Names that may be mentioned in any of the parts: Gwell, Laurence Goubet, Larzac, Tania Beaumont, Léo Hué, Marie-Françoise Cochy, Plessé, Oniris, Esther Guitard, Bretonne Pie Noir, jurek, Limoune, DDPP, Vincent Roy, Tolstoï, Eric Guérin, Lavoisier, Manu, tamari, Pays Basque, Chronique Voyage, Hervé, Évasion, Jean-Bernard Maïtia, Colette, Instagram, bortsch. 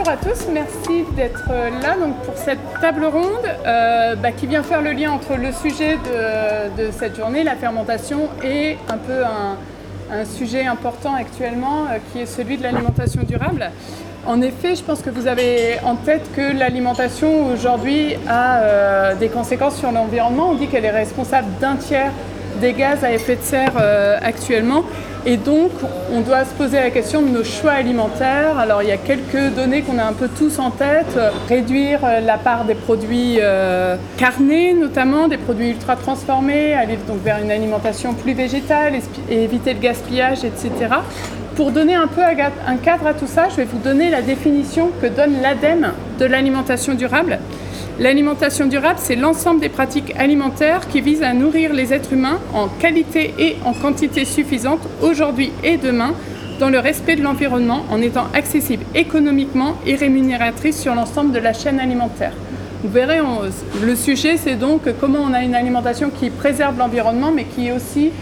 Bonjour à tous, merci d'être là donc, pour cette table ronde qui vient faire le lien entre le sujet de cette journée, la fermentation, et un peu un sujet important actuellement qui est celui de l'alimentation durable. En effet, je pense que vous avez en tête que l'alimentation aujourd'hui a des conséquences sur l'environnement. On dit qu'elle est responsable d'un tiers des gaz à effet de serre actuellement. Et donc, on doit se poser la question de nos choix alimentaires. Alors, il y a quelques données qu'on a un peu tous en tête. Réduire la part des produits carnés, notamment des produits ultra transformés, aller donc vers une alimentation plus végétale, et éviter le gaspillage, etc. Pour donner un peu un cadre à tout ça, je vais vous donner la définition que donne l'ADEME de l'alimentation durable. L'alimentation durable, c'est l'ensemble des pratiques alimentaires qui visent à nourrir les êtres humains en qualité et en quantité suffisante aujourd'hui et demain, dans le respect de l'environnement, en étant accessible économiquement et rémunératrice sur l'ensemble de la chaîne alimentaire. Vous verrez, le sujet, c'est donc comment on a une alimentation qui préserve l'environnement, mais qui aussi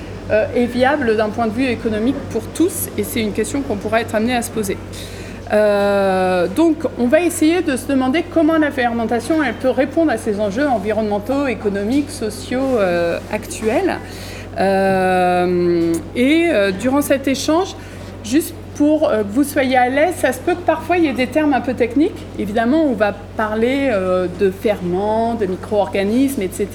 est viable d'un point de vue économique pour tous. Et c'est une question qu'on pourra être amené à se poser. Donc on va essayer de se demander comment la fermentation elle peut répondre à ces enjeux environnementaux, économiques, sociaux actuels. Durant cet échange, juste pour que vous soyez à l'aise, ça se peut que parfois il y ait des termes un peu techniques. Évidemment, on va parler de ferments, de micro-organismes, etc.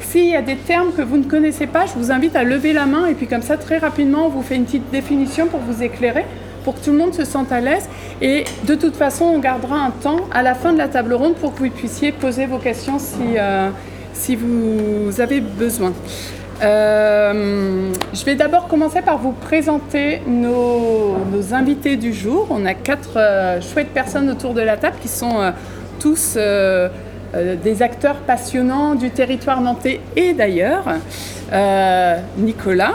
S'il y a des termes que vous ne connaissez pas, je vous invite à lever la main et puis comme ça, très rapidement, on vous fait une petite définition pour vous éclairer, pour que tout le monde se sente à l'aise. Et de toute façon, on gardera un temps à la fin de la table ronde pour que vous puissiez poser vos questions si vous avez besoin. Je vais d'abord commencer par vous présenter nos invités du jour. On a 4 chouettes personnes autour de la table qui sont tous des acteurs passionnants du territoire nantais et d'ailleurs. Nicolas,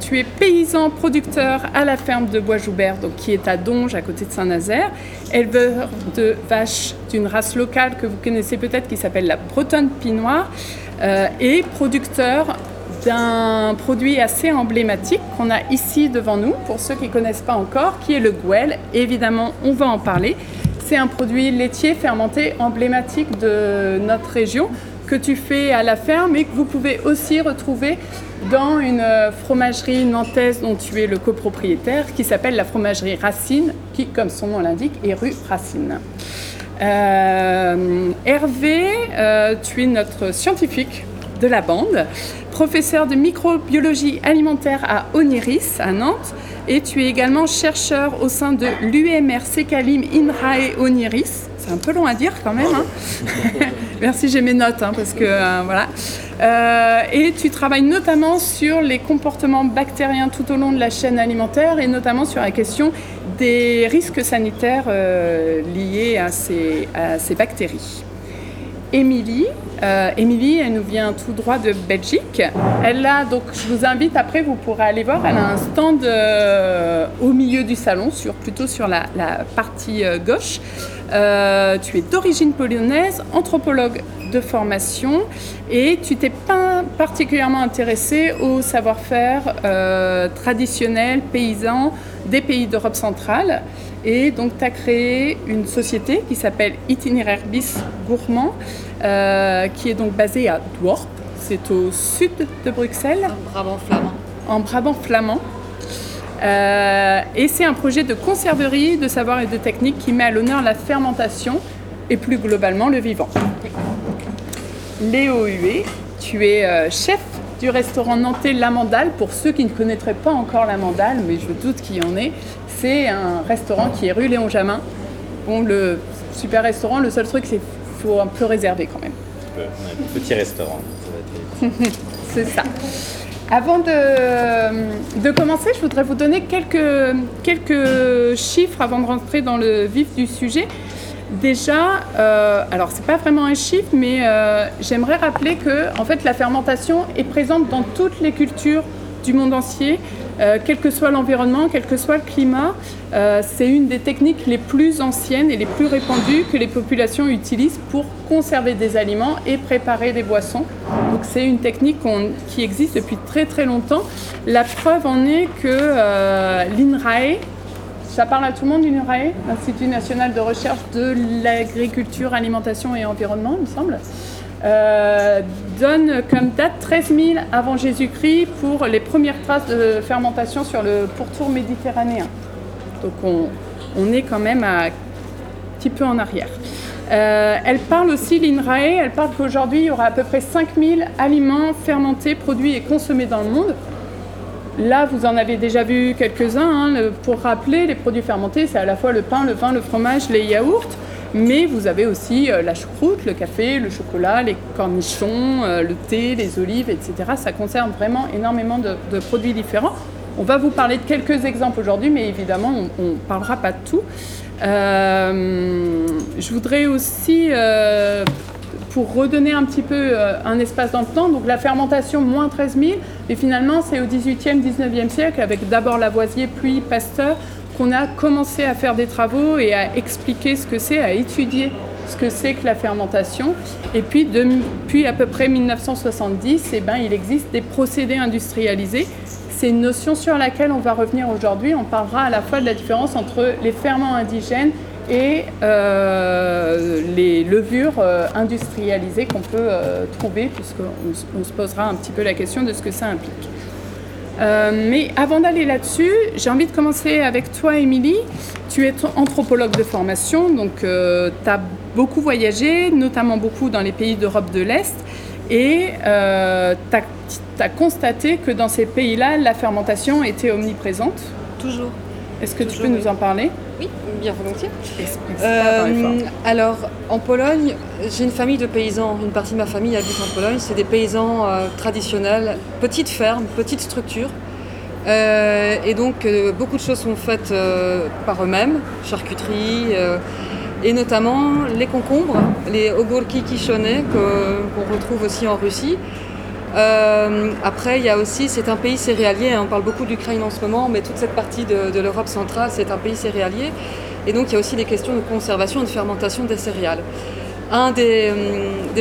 tu es paysan producteur à la ferme de Bois-Joubert, donc qui est à Donges, à côté de Saint-Nazaire, éleveur de vaches d'une race locale que vous connaissez peut-être qui s'appelle la Bretonne Pie Noir, et producteur d'un produit assez emblématique qu'on a ici devant nous, pour ceux qui ne connaissent pas encore, qui est le Gwell. Évidemment, on va en parler. C'est un produit laitier fermenté emblématique de notre région, que tu fais à la ferme et que vous pouvez aussi retrouver dans une fromagerie nantaise dont tu es le copropriétaire, qui s'appelle la Fromagerie Racine, qui, comme son nom l'indique, est rue Racine. Hervé, tu es notre scientifique de la bande, professeur de microbiologie alimentaire à Oniris, à Nantes, et tu es également chercheur au sein de l'UMRC Calim INRAE Oniris. C'est un peu long à dire quand même. Hein. Merci, j'ai mes notes, hein, parce que voilà. Et tu travailles notamment sur les comportements bactériens tout au long de la chaîne alimentaire et notamment sur la question des risques sanitaires liés à ces bactéries. Émilie, elle nous vient tout droit de Belgique. Elle a, donc je vous invite, après vous pourrez aller voir, elle a un stand au milieu du salon, plutôt sur la partie gauche. Tu es d'origine polonaise, anthropologue de formation et tu t'es particulièrement intéressée au savoir-faire traditionnel, paysan des pays d'Europe centrale. Et donc tu as créé une société qui s'appelle Itinéraire bis gourmand, qui est donc basée à Dworp, c'est au sud de Bruxelles. En Brabant flamand. Et c'est un projet de conserverie, de savoir et de technique qui met à l'honneur la fermentation et plus globalement le vivant. Léo Hué, tu es chef du restaurant nantais La Mandale. Pour ceux qui ne connaîtraient pas encore La Mandale, mais je doute qu'il y en ait, c'est un restaurant qui est rue Léon Jamin. Bon, le super restaurant, le seul truc, c'est qu'il faut un peu réserver quand même. Petit restaurant. C'est ça. Avant de commencer, je voudrais vous donner quelques chiffres avant de rentrer dans le vif du sujet. Déjà, alors c'est pas vraiment un chiffre, mais j'aimerais rappeler que en fait, la fermentation est présente dans toutes les cultures du monde entier, quel que soit l'environnement, quel que soit le climat. C'est une des techniques les plus anciennes et les plus répandues que les populations utilisent pour conserver des aliments et préparer des boissons. Donc c'est une technique qui existe depuis très très longtemps. La preuve en est que l'INRAE, Ça parle à tout le monde, l'INRAE, l'Institut national de recherche de l'agriculture, alimentation et environnement, il me semble, donne comme date 13 000 avant Jésus-Christ pour les premières traces de fermentation sur le pourtour méditerranéen. Donc on est quand même un petit peu en arrière. Elle parle aussi, l'INRAE, elle parle qu'aujourd'hui il y aura à peu près 5000 aliments fermentés, produits et consommés dans le monde. Là, vous en avez déjà vu quelques-uns. Pour rappeler, les produits fermentés, c'est à la fois le pain, le vin, le fromage, les yaourts, mais vous avez aussi la choucroute, le café, le chocolat, les cornichons, le thé, les olives, etc. Ça concerne vraiment énormément de produits différents. On va vous parler de quelques exemples aujourd'hui, mais évidemment, on ne parlera pas de tout. Je voudrais aussi, pour redonner un petit peu un espace dans le temps, donc la fermentation moins 13 000, et finalement c'est au 18e, 19e siècle, avec d'abord Lavoisier, puis Pasteur, qu'on a commencé à faire des travaux et à expliquer ce que c'est, à étudier ce que c'est que la fermentation. Et puis depuis à peu près 1970, il existe des procédés industrialisés. C'est une notion sur laquelle on va revenir aujourd'hui. On parlera à la fois de la différence entre les ferments indigènes et les levures industrialisées qu'on peut trouver, puisqu'on se posera un petit peu la question de ce que ça implique. Mais avant d'aller là-dessus, j'ai envie de commencer avec toi, Émilie. Tu es anthropologue de formation, donc tu as beaucoup voyagé, notamment beaucoup dans les pays d'Europe de l'Est. Et tu as constaté que dans ces pays-là, la fermentation était omniprésente. Toujours. Est-ce que tu peux nous en parler ? Oui, bien volontiers. Alors, en Pologne, j'ai une famille de paysans. Une partie de ma famille habite en Pologne. C'est des paysans traditionnels, petites fermes, petites structures. Et donc, beaucoup de choses sont faites par eux-mêmes, charcuterie... et notamment les concombres, les ogórki kiszone qu'on retrouve aussi en Russie. Après, il y a aussi, c'est un pays céréalier, on parle beaucoup de l'Ukraine en ce moment, mais toute cette partie de l'Europe centrale, c'est un pays céréalier. Et donc, il y a aussi des questions de conservation et de fermentation des céréales. Un des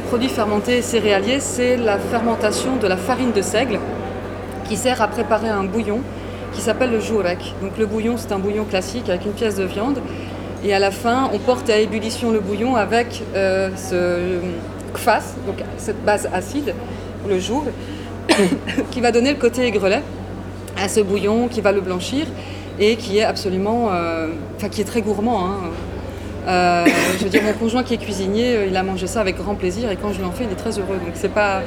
produits fermentés et céréaliers, c'est la fermentation de la farine de seigle, qui sert à préparer un bouillon qui s'appelle le jurek. Donc le bouillon, c'est un bouillon classique avec une pièce de viande. Et à la fin, on porte à ébullition le bouillon avec ce kvas, donc cette base acide, le jour, qui va donner le côté aigrelet à ce bouillon, qui va le blanchir et qui est absolument, qui est très gourmand. Je veux dire, mon conjoint qui est cuisinier, il a mangé ça avec grand plaisir et quand je l'en fais, il est très heureux. Donc c'est pas,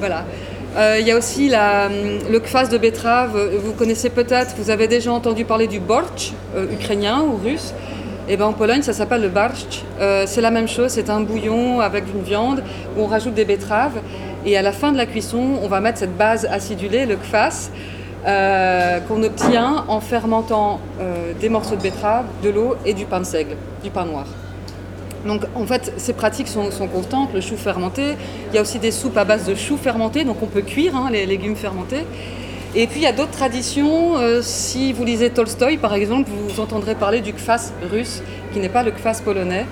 voilà. Il y a aussi le kvas de betterave. Vous connaissez peut-être, vous avez déjà entendu parler du bortsch ukrainien ou russe. Eh ben, en Pologne, ça s'appelle le barsch. C'est la même chose, c'est un bouillon avec une viande où on rajoute des betteraves. Et à la fin de la cuisson, on va mettre cette base acidulée, le kvas, qu'on obtient en fermentant des morceaux de betterave, de l'eau et du pain de seigle, du pain noir. Donc en fait, ces pratiques sont constantes, le chou fermenté. Il y a aussi des soupes à base de chou fermenté, donc on peut cuire les légumes fermentés. Et puis il y a d'autres traditions, si vous lisez Tolstoï par exemple, vous entendrez parler du kvas russe, qui n'est pas le kvas polonais.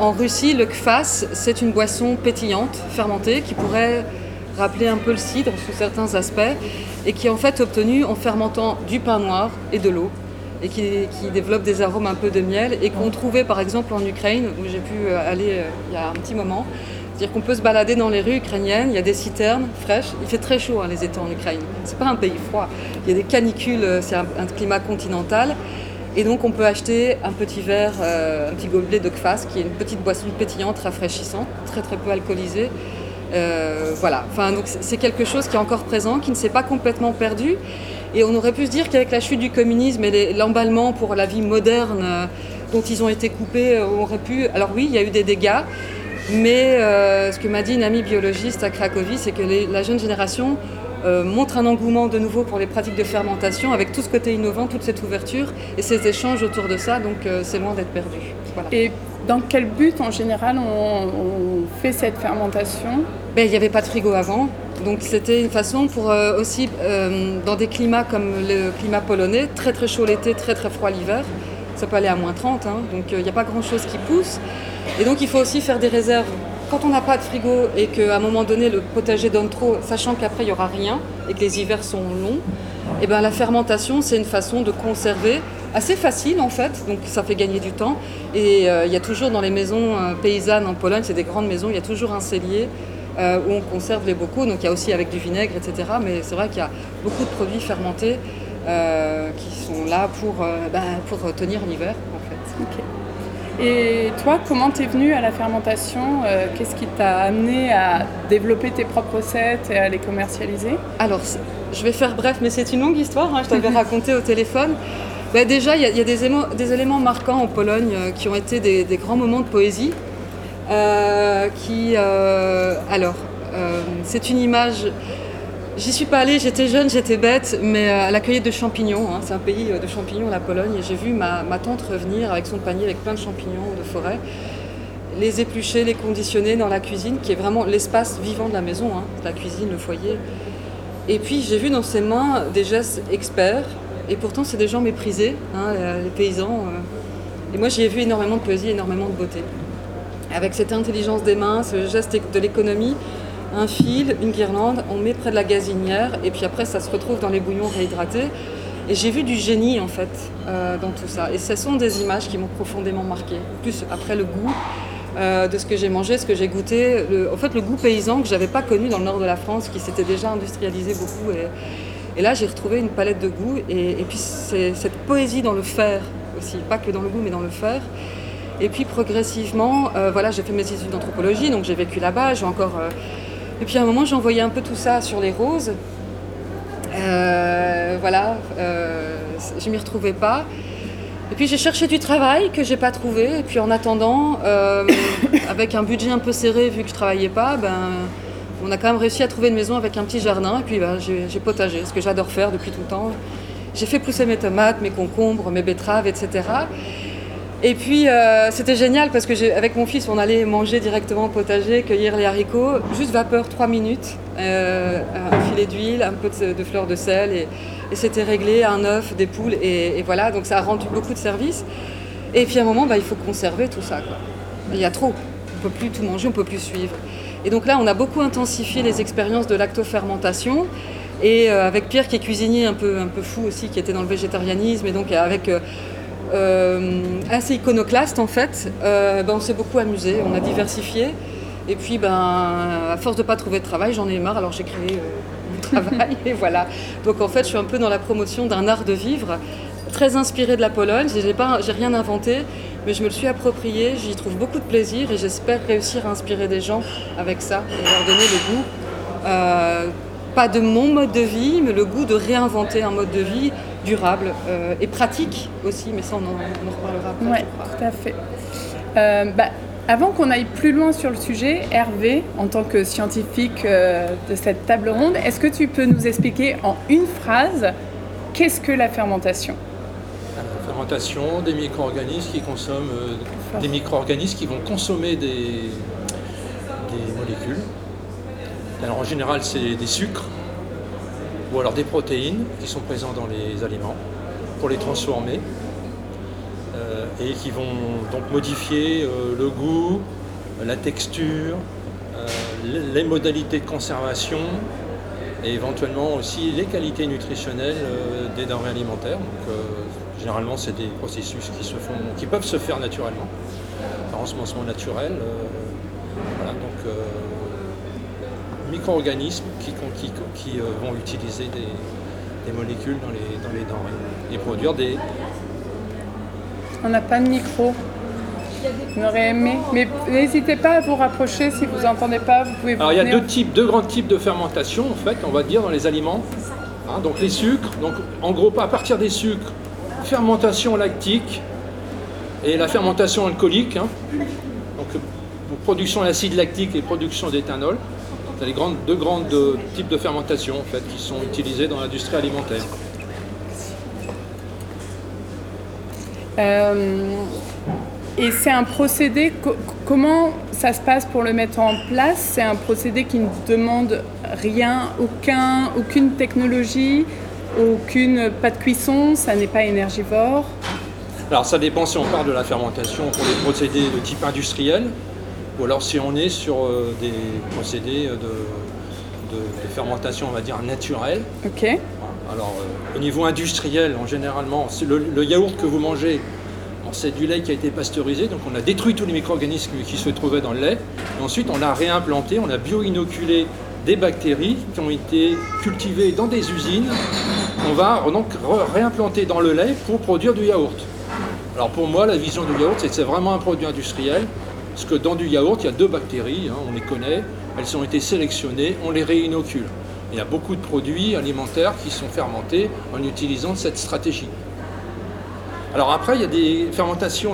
En Russie, le kvas, c'est une boisson pétillante, fermentée, qui pourrait rappeler un peu le cidre sous certains aspects, et qui est en fait obtenue en fermentant du pain noir et de l'eau, et qui développe des arômes un peu de miel, et qu'on trouvait par exemple en Ukraine, où j'ai pu aller il y a un petit moment. C'est-à-dire qu'on peut se balader dans les rues ukrainiennes, il y a des citernes fraîches, il fait très chaud les étés en Ukraine, c'est pas un pays froid, il y a des canicules, c'est un climat continental, et donc on peut acheter un petit verre, un petit gobelet de kvas, qui est une petite boisson pétillante, rafraîchissante, très très peu alcoolisée, voilà. Enfin, donc c'est quelque chose qui est encore présent, qui ne s'est pas complètement perdu, et on aurait pu se dire qu'avec la chute du communisme et l'emballement pour la vie moderne dont ils ont été coupés, on aurait pu... Alors oui, il y a eu des dégâts, mais ce que m'a dit une amie biologiste à Cracovie, c'est que la jeune génération montre un engouement de nouveau pour les pratiques de fermentation, avec tout ce côté innovant, toute cette ouverture et ces échanges autour de ça, donc c'est loin d'être perdu. Voilà. Et dans quel but en général on fait cette fermentation ? Il n'y avait pas de frigo avant, donc c'était une façon pour aussi, dans des climats comme le climat polonais, très très chaud l'été, très très froid l'hiver, ça peut aller à moins 30, donc il n'y a pas grand chose qui pousse. Et donc il faut aussi faire des réserves. Quand on n'a pas de frigo et qu'à un moment donné le potager donne trop, sachant qu'après il n'y aura rien et que les hivers sont longs, la fermentation c'est une façon de conserver assez facile en fait, donc ça fait gagner du temps. Et il y a toujours dans les maisons paysannes en Pologne, c'est des grandes maisons, il y a toujours un cellier où on conserve les bocaux, donc il y a aussi avec du vinaigre, etc. Mais c'est vrai qu'il y a beaucoup de produits fermentés qui sont là pour tenir l'hiver en fait. Okay. Et toi, comment t'es venue à la fermentation? Qu'est-ce qui t'a amené à développer tes propres recettes et à les commercialiser? Alors, je vais faire bref, mais c'est une longue histoire, hein, je t'avais raconté au téléphone. Bah, déjà, il y a des éléments marquants en Pologne qui ont été des grands moments de poésie. C'est une image... J'y suis pas allée, j'étais jeune, j'étais bête, mais à la cueillette de champignons, hein, c'est un pays de champignons, la Pologne, et j'ai vu ma tante revenir avec son panier avec plein de champignons de forêt, les éplucher, les conditionner dans la cuisine, qui est vraiment l'espace vivant de la maison, hein, la cuisine, le foyer. Et puis j'ai vu dans ses mains des gestes experts, et pourtant c'est des gens méprisés, hein, les paysans. Et moi j'y ai vu énormément de poésie, énormément de beauté. Avec cette intelligence des mains, ce geste de l'économie, un fil, une guirlande, on met près de la gazinière et puis après ça se retrouve dans les bouillons réhydratés. Et j'ai vu du génie en fait dans tout ça. Et ce sont des images qui m'ont profondément marquée. Plus après le goût de ce que j'ai mangé, ce que j'ai goûté, le goût paysan que j'avais pas connu dans le nord de la France, qui s'était déjà industrialisé beaucoup. Et là j'ai retrouvé une palette de goûts et puis c'est cette poésie dans le faire aussi, pas que dans le goût mais dans le faire. Et puis progressivement, j'ai fait mes études d'anthropologie, donc j'ai vécu là-bas, j'ai encore... Et puis à un moment, j'envoyais un peu tout ça sur les roses. Je ne m'y retrouvais pas. Et puis j'ai cherché du travail que je n'ai pas trouvé. Et puis en attendant, avec un budget un peu serré, vu que je ne travaillais pas, on a quand même réussi à trouver une maison avec un petit jardin. Et puis j'ai potagé, ce que j'adore faire depuis tout le temps. J'ai fait pousser mes tomates, mes concombres, mes betteraves, etc. Et puis c'était génial parce que avec mon fils on allait manger directement au potager, cueillir les haricots, juste vapeur 3 minutes, un filet d'huile, un peu de fleur de sel et c'était réglé, un œuf, des poules et voilà, donc ça a rendu beaucoup de services. Et puis à un moment il faut conserver tout ça, quoi. Il y a trop, on ne peut plus tout manger, on ne peut plus suivre. Et donc là on a beaucoup intensifié les expériences de lactofermentation. Et avec Pierre qui est cuisinier un peu fou aussi, qui était dans le végétarianisme et donc avec... assez iconoclaste en fait, on s'est beaucoup amusé, on a diversifié et puis à force de ne pas trouver de travail j'en ai marre, alors j'ai créé mon travail et voilà, donc en fait je suis un peu dans la promotion d'un art de vivre très inspiré de la Pologne, j'ai rien inventé mais je me le suis approprié, j'y trouve beaucoup de plaisir et j'espère réussir à inspirer des gens avec ça et leur donner le goût pas de mon mode de vie mais le goût de réinventer un mode de vie durable et pratique aussi, mais ça on en reparlera après. Oui, tout à fait. Avant qu'on aille plus loin sur le sujet, Hervé, en tant que scientifique de cette table ronde, est-ce que tu peux nous expliquer en une phrase qu'est-ce que la fermentation ? La fermentation, des micro-organismes qui consomment, des micro-organismes qui vont consommer des molécules. Alors en général, c'est des sucres. Ou alors des protéines qui sont présentes dans les aliments pour les transformer et qui vont donc modifier le goût, la texture, les modalités de conservation et éventuellement aussi les qualités nutritionnelles des denrées alimentaires. Donc, généralement, c'est des processus qui peuvent se faire naturellement, par ensemencement naturel. Micro-organismes qui vont utiliser des molécules dans les denrées et produire des... On n'a pas de micro. On aurait aimé. Mais n'hésitez pas à vous rapprocher si vous n'entendez pas. Vous pouvez. Alors il y a deux grands types de fermentation, en fait, on va dire, dans les aliments. Hein, donc les sucres. Donc, en gros, à partir des sucres, fermentation lactique et la fermentation alcoolique. Hein, donc production d'acide lactique et production d'éthanol. C'est deux grands types de fermentation en fait, qui sont utilisés dans l'industrie alimentaire. Et c'est un procédé, comment ça se passe pour le mettre en place? C'est un procédé qui ne demande rien, aucune technologie, pas de cuisson, ça n'est pas énergivore. Alors ça dépend si on parle de la fermentation pour les procédés de type industriel. Ou alors si on est sur des procédés de fermentation, on va dire, naturelle. Ok. Alors, au niveau industriel, en généralement, le yaourt que vous mangez, c'est du lait qui a été pasteurisé, donc on a détruit tous les micro-organismes qui se trouvaient dans le lait. Et ensuite, on l'a réimplanté, on a bio-inoculé des bactéries qui ont été cultivées dans des usines. On va donc réimplanter dans le lait pour produire du yaourt. Alors pour moi, la vision du yaourt, c'est que c'est vraiment un produit industriel, parce que dans du yaourt, il y a deux bactéries, hein, on les connaît, elles ont été sélectionnées, on les réinocule. Il y a beaucoup de produits alimentaires qui sont fermentés en utilisant cette stratégie. Alors après, il y a des fermentations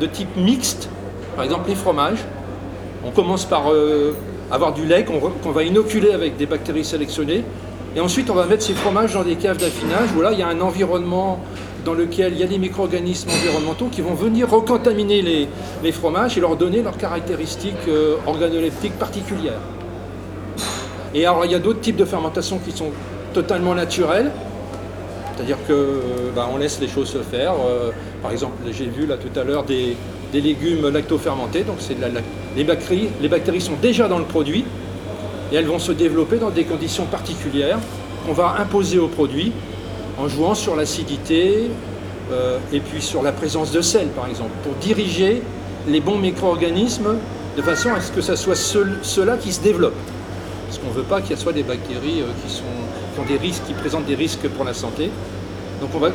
de type mixte, par exemple les fromages. On commence par avoir du lait qu'on va inoculer avec des bactéries sélectionnées. Et ensuite, on va mettre ces fromages dans des caves d'affinage où là, il y a un environnement dans lequel il y a des micro-organismes environnementaux qui vont venir recontaminer les fromages et leur donner leurs caractéristiques organoleptiques particulières. Et alors, il y a d'autres types de fermentations qui sont totalement naturelles. C'est-à-dire qu'on laisse les choses se faire. Par exemple, j'ai vu là tout à l'heure des légumes lacto-fermentés. Donc c'est les bactéries sont déjà dans le produit et elles vont se développer dans des conditions particulières qu'on va imposer au produit en jouant sur l'acidité et puis sur la présence de sel, par exemple, pour diriger les bons micro-organismes de façon à ce que ça soit ceux-là qui se développent. Parce qu'on ne veut pas qu'il y soit des bactéries qui présentent des risques pour la santé. Donc on va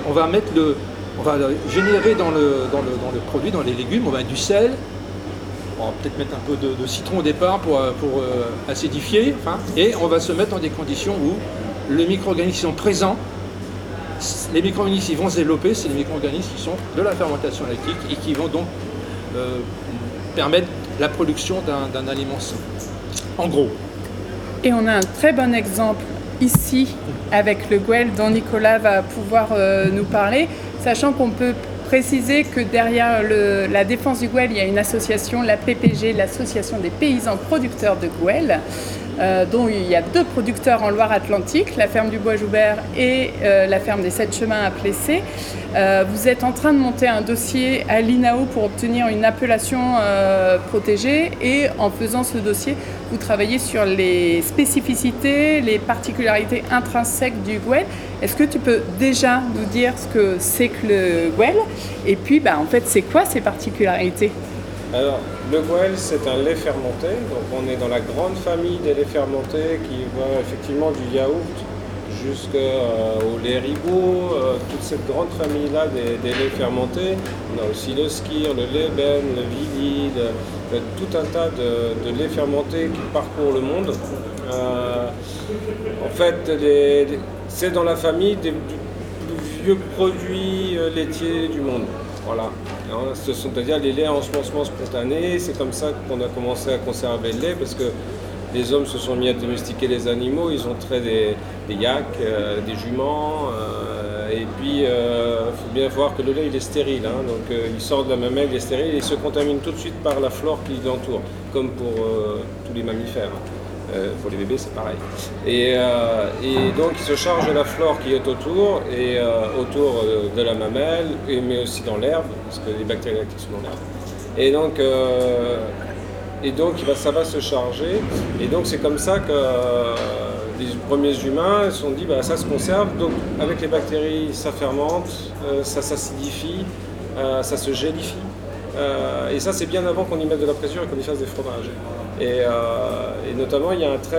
générer dans le produit, dans les légumes, on va mettre du sel, on va peut-être mettre un peu de citron au départ pour acidifier, enfin, et on va se mettre dans des conditions où les micro-organismes sont présents, les micro-organismes vont se développer, c'est les micro-organismes qui sont de la fermentation lactique et qui vont donc permettre la production d'un aliment sain, en gros. Et on a un très bon exemple ici, avec le Gwell, dont Nicolas va pouvoir nous parler, sachant qu'on peut préciser que derrière la défense du Gwell, il y a une association, la PPG, l'Association des paysans producteurs de Gwell, dont il y a deux producteurs en Loire-Atlantique, la ferme du Bois-Joubert et la ferme des 7 chemins à Plessé. Vous êtes en train de monter un dossier à l'INAO pour obtenir une appellation protégée et en faisant ce dossier, vous travaillez sur les spécificités, les particularités intrinsèques du Gwell. Est-ce que tu peux déjà nous dire ce que c'est que le Gwell et puis en fait c'est quoi ces particularités? Alors, le Gwell, c'est un lait fermenté, donc on est dans la grande famille des laits fermentés qui va effectivement du yaourt jusqu'au lait ribot, toute cette grande famille-là des laits fermentés. On a aussi le skyr, le lében, le vilide, tout un tas de laits fermentés qui parcourent le monde. En fait, c'est dans la famille des plus vieux produits laitiers du monde. Voilà. Ce sont c'est-à-dire les laits en ensemencement spontané, c'est comme ça qu'on a commencé à conserver le lait parce que les hommes se sont mis à domestiquer les animaux, ils ont trait des yaks, des juments, et puis faut bien voir que le lait il est stérile, donc il sort de la mamelle, il est stérile et il se contamine tout de suite par la flore qui l'entoure, comme pour tous les mammifères. Pour les bébés c'est pareil. Et donc il se charge de la flore qui est autour, et autour de la mamelle, mais aussi dans l'herbe, parce que les bactéries lactiques sont dans l'herbe. Et donc ça va se charger, et donc c'est comme ça que les premiers humains se sont dit ça se conserve, donc avec les bactéries ça fermente, ça s'acidifie, ça se gélifie. Et ça c'est bien avant qu'on y mette de la présure et qu'on y fasse des fromages. Et notamment il y a un très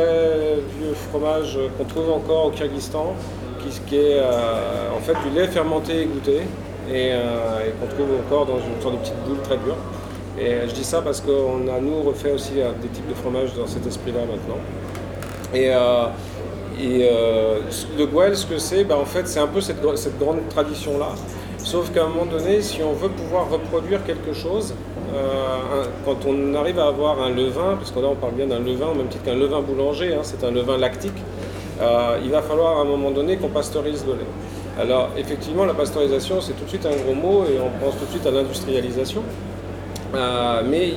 vieux fromage qu'on trouve encore au Kyrgyzstan qui est en fait du lait fermenté égoutté et qu'on trouve encore dans une sorte de petite boule très dure. Et je dis ça parce qu'on a nous refait aussi des types de fromages dans cet esprit-là maintenant. Et le Gwell, ce que c'est, en fait c'est un peu cette grande tradition-là. Sauf qu'à un moment donné, si on veut pouvoir reproduire quelque chose, quand on arrive à avoir un levain, parce que là on parle bien d'un levain, au même titre qu'un levain boulanger, c'est un levain lactique, il va falloir à un moment donné qu'on pasteurise le lait. Alors effectivement, la pasteurisation c'est tout de suite un gros mot et on pense tout de suite à l'industrialisation. Mais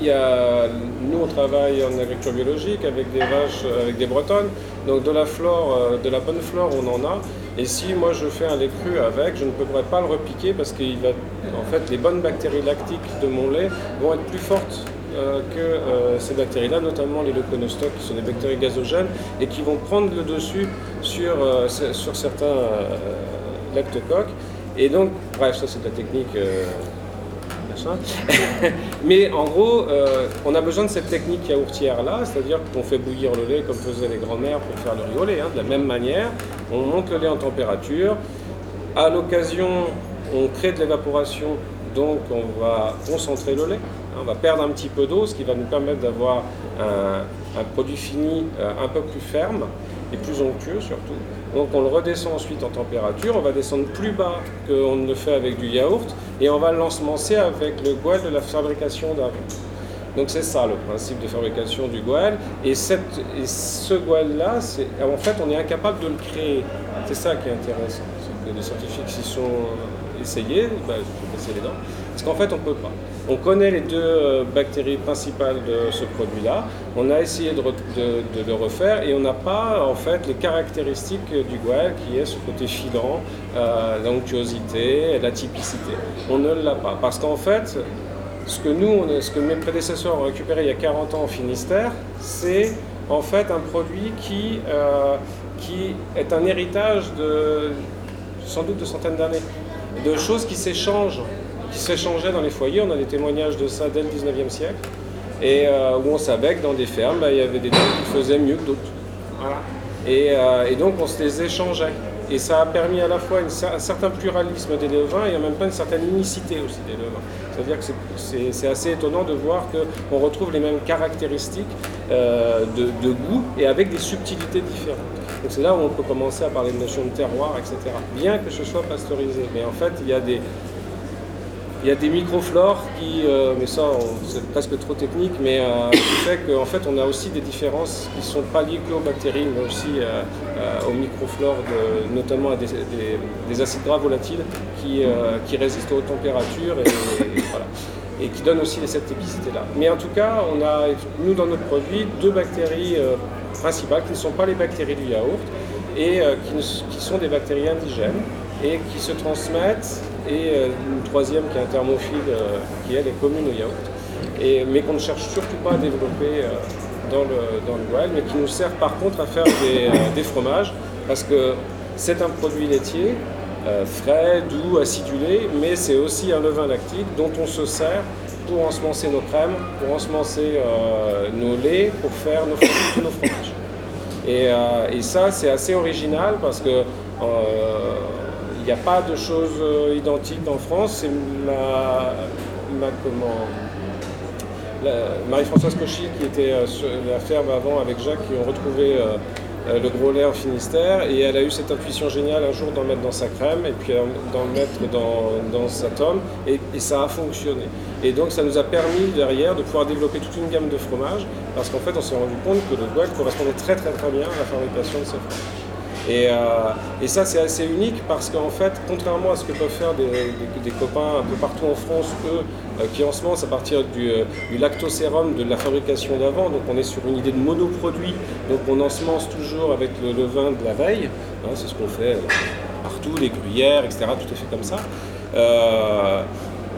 nous on travaille en agriculture biologique avec des vaches, avec des bretonnes, donc de la flore, de la bonne flore on en a, et si moi je fais un lait cru avec, je ne pourrais pas le repiquer parce que en fait, les bonnes bactéries lactiques de mon lait vont être plus fortes que ces bactéries-là, notamment les leuconostoques, qui sont des bactéries gazogènes et qui vont prendre le dessus sur certains lactocoques. Et donc, bref, ça c'est de la technique... Mais en gros, on a besoin de cette technique yaourtière-là, c'est-à-dire qu'on fait bouillir le lait comme faisaient les grands-mères pour faire le riz au lait. Hein. De la même manière, on monte le lait en température. À l'occasion, on crée de l'évaporation, donc on va concentrer le lait. On va perdre un petit peu d'eau, ce qui va nous permettre d'avoir un produit fini un peu plus ferme et plus onctueux surtout. Donc on le redescend ensuite en température, on va descendre plus bas qu'on ne le fait avec du yaourt et on va l'ensemencer avec le Gwell de la fabrication d'avant. Donc c'est ça le principe de fabrication du Gwell et ce Gwell là, en fait on est incapable de le créer, c'est ça qui est intéressant, c'est que les scientifiques s'y sont essayés, je vais passer les dents, parce qu'en fait on ne peut pas. On connaît les deux bactéries principales de ce produit-là, on a essayé de le refaire et on n'a pas en fait les caractéristiques du Gwell qui est ce côté filant, l'onctuosité, la typicité. On ne l'a pas parce qu'en fait, ce que mes prédécesseurs ont récupéré il y a 40 ans en Finistère, c'est en fait un produit qui est un héritage de sans doute de centaines d'années, de choses qui s'échangeaient dans les foyers. On a des témoignages de ça dès le 19e siècle, et où on savait que dans des fermes, il y avait des trucs qui faisaient mieux que d'autres. Voilà. Et donc on se les échangeait. Et ça a permis à la fois un certain pluralisme des levains et en même temps une certaine unicité aussi des levains. C'est-à-dire que c'est assez étonnant de voir qu'on retrouve les mêmes caractéristiques de goût et avec des subtilités différentes. Donc c'est là où on peut commencer à parler de notion de terroir, etc. Bien que ce soit pasteurisé. Mais en fait, il y a des microflores qui, mais ça c'est presque trop technique, mais qui fait qu'en fait on a aussi des différences qui ne sont pas liées aux bactéries, mais aussi aux microflores, notamment à des acides gras volatiles qui résistent aux températures et voilà, et qui donnent aussi cette typicité-là. Mais en tout cas, on a, nous dans notre produit, deux bactéries principales qui ne sont pas les bactéries du yaourt et qui sont des bactéries indigènes et qui se transmettent, et une troisième qui est un thermophile qui elle est commune au yaourt, mais qu'on ne cherche surtout pas à développer dans le Gwell, mais qui nous sert par contre à faire des fromages, parce que c'est un produit laitier, frais, doux, acidulé, mais c'est aussi un levain lactique dont on se sert pour ensemencer nos crèmes, pour ensemencer nos laits, pour faire nos fromages. Et ça c'est assez original parce que il n'y a pas de choses identiques en France. C'est Marie-Françoise Cochy qui était sur la ferme avant avec Jacques qui ont retrouvé le gros lait en Finistère, et elle a eu cette intuition géniale un jour d'en mettre dans sa crème et puis d'en mettre dans sa tome, et ça a fonctionné. Et donc ça nous a permis derrière de pouvoir développer toute une gamme de fromages, parce qu'en fait on s'est rendu compte que le Gwell correspondait très très très bien à la fabrication de ces fromages. Et ça c'est assez unique parce qu'en fait, contrairement à ce que peuvent faire des copains un peu partout en France, eux, qui ensemencent à partir du lactosérum de la fabrication d'avant, donc on est sur une idée de monoproduit, donc on ensemence toujours avec le levain de la veille, hein, c'est ce qu'on fait partout, les gruyères, etc., tout est fait comme ça.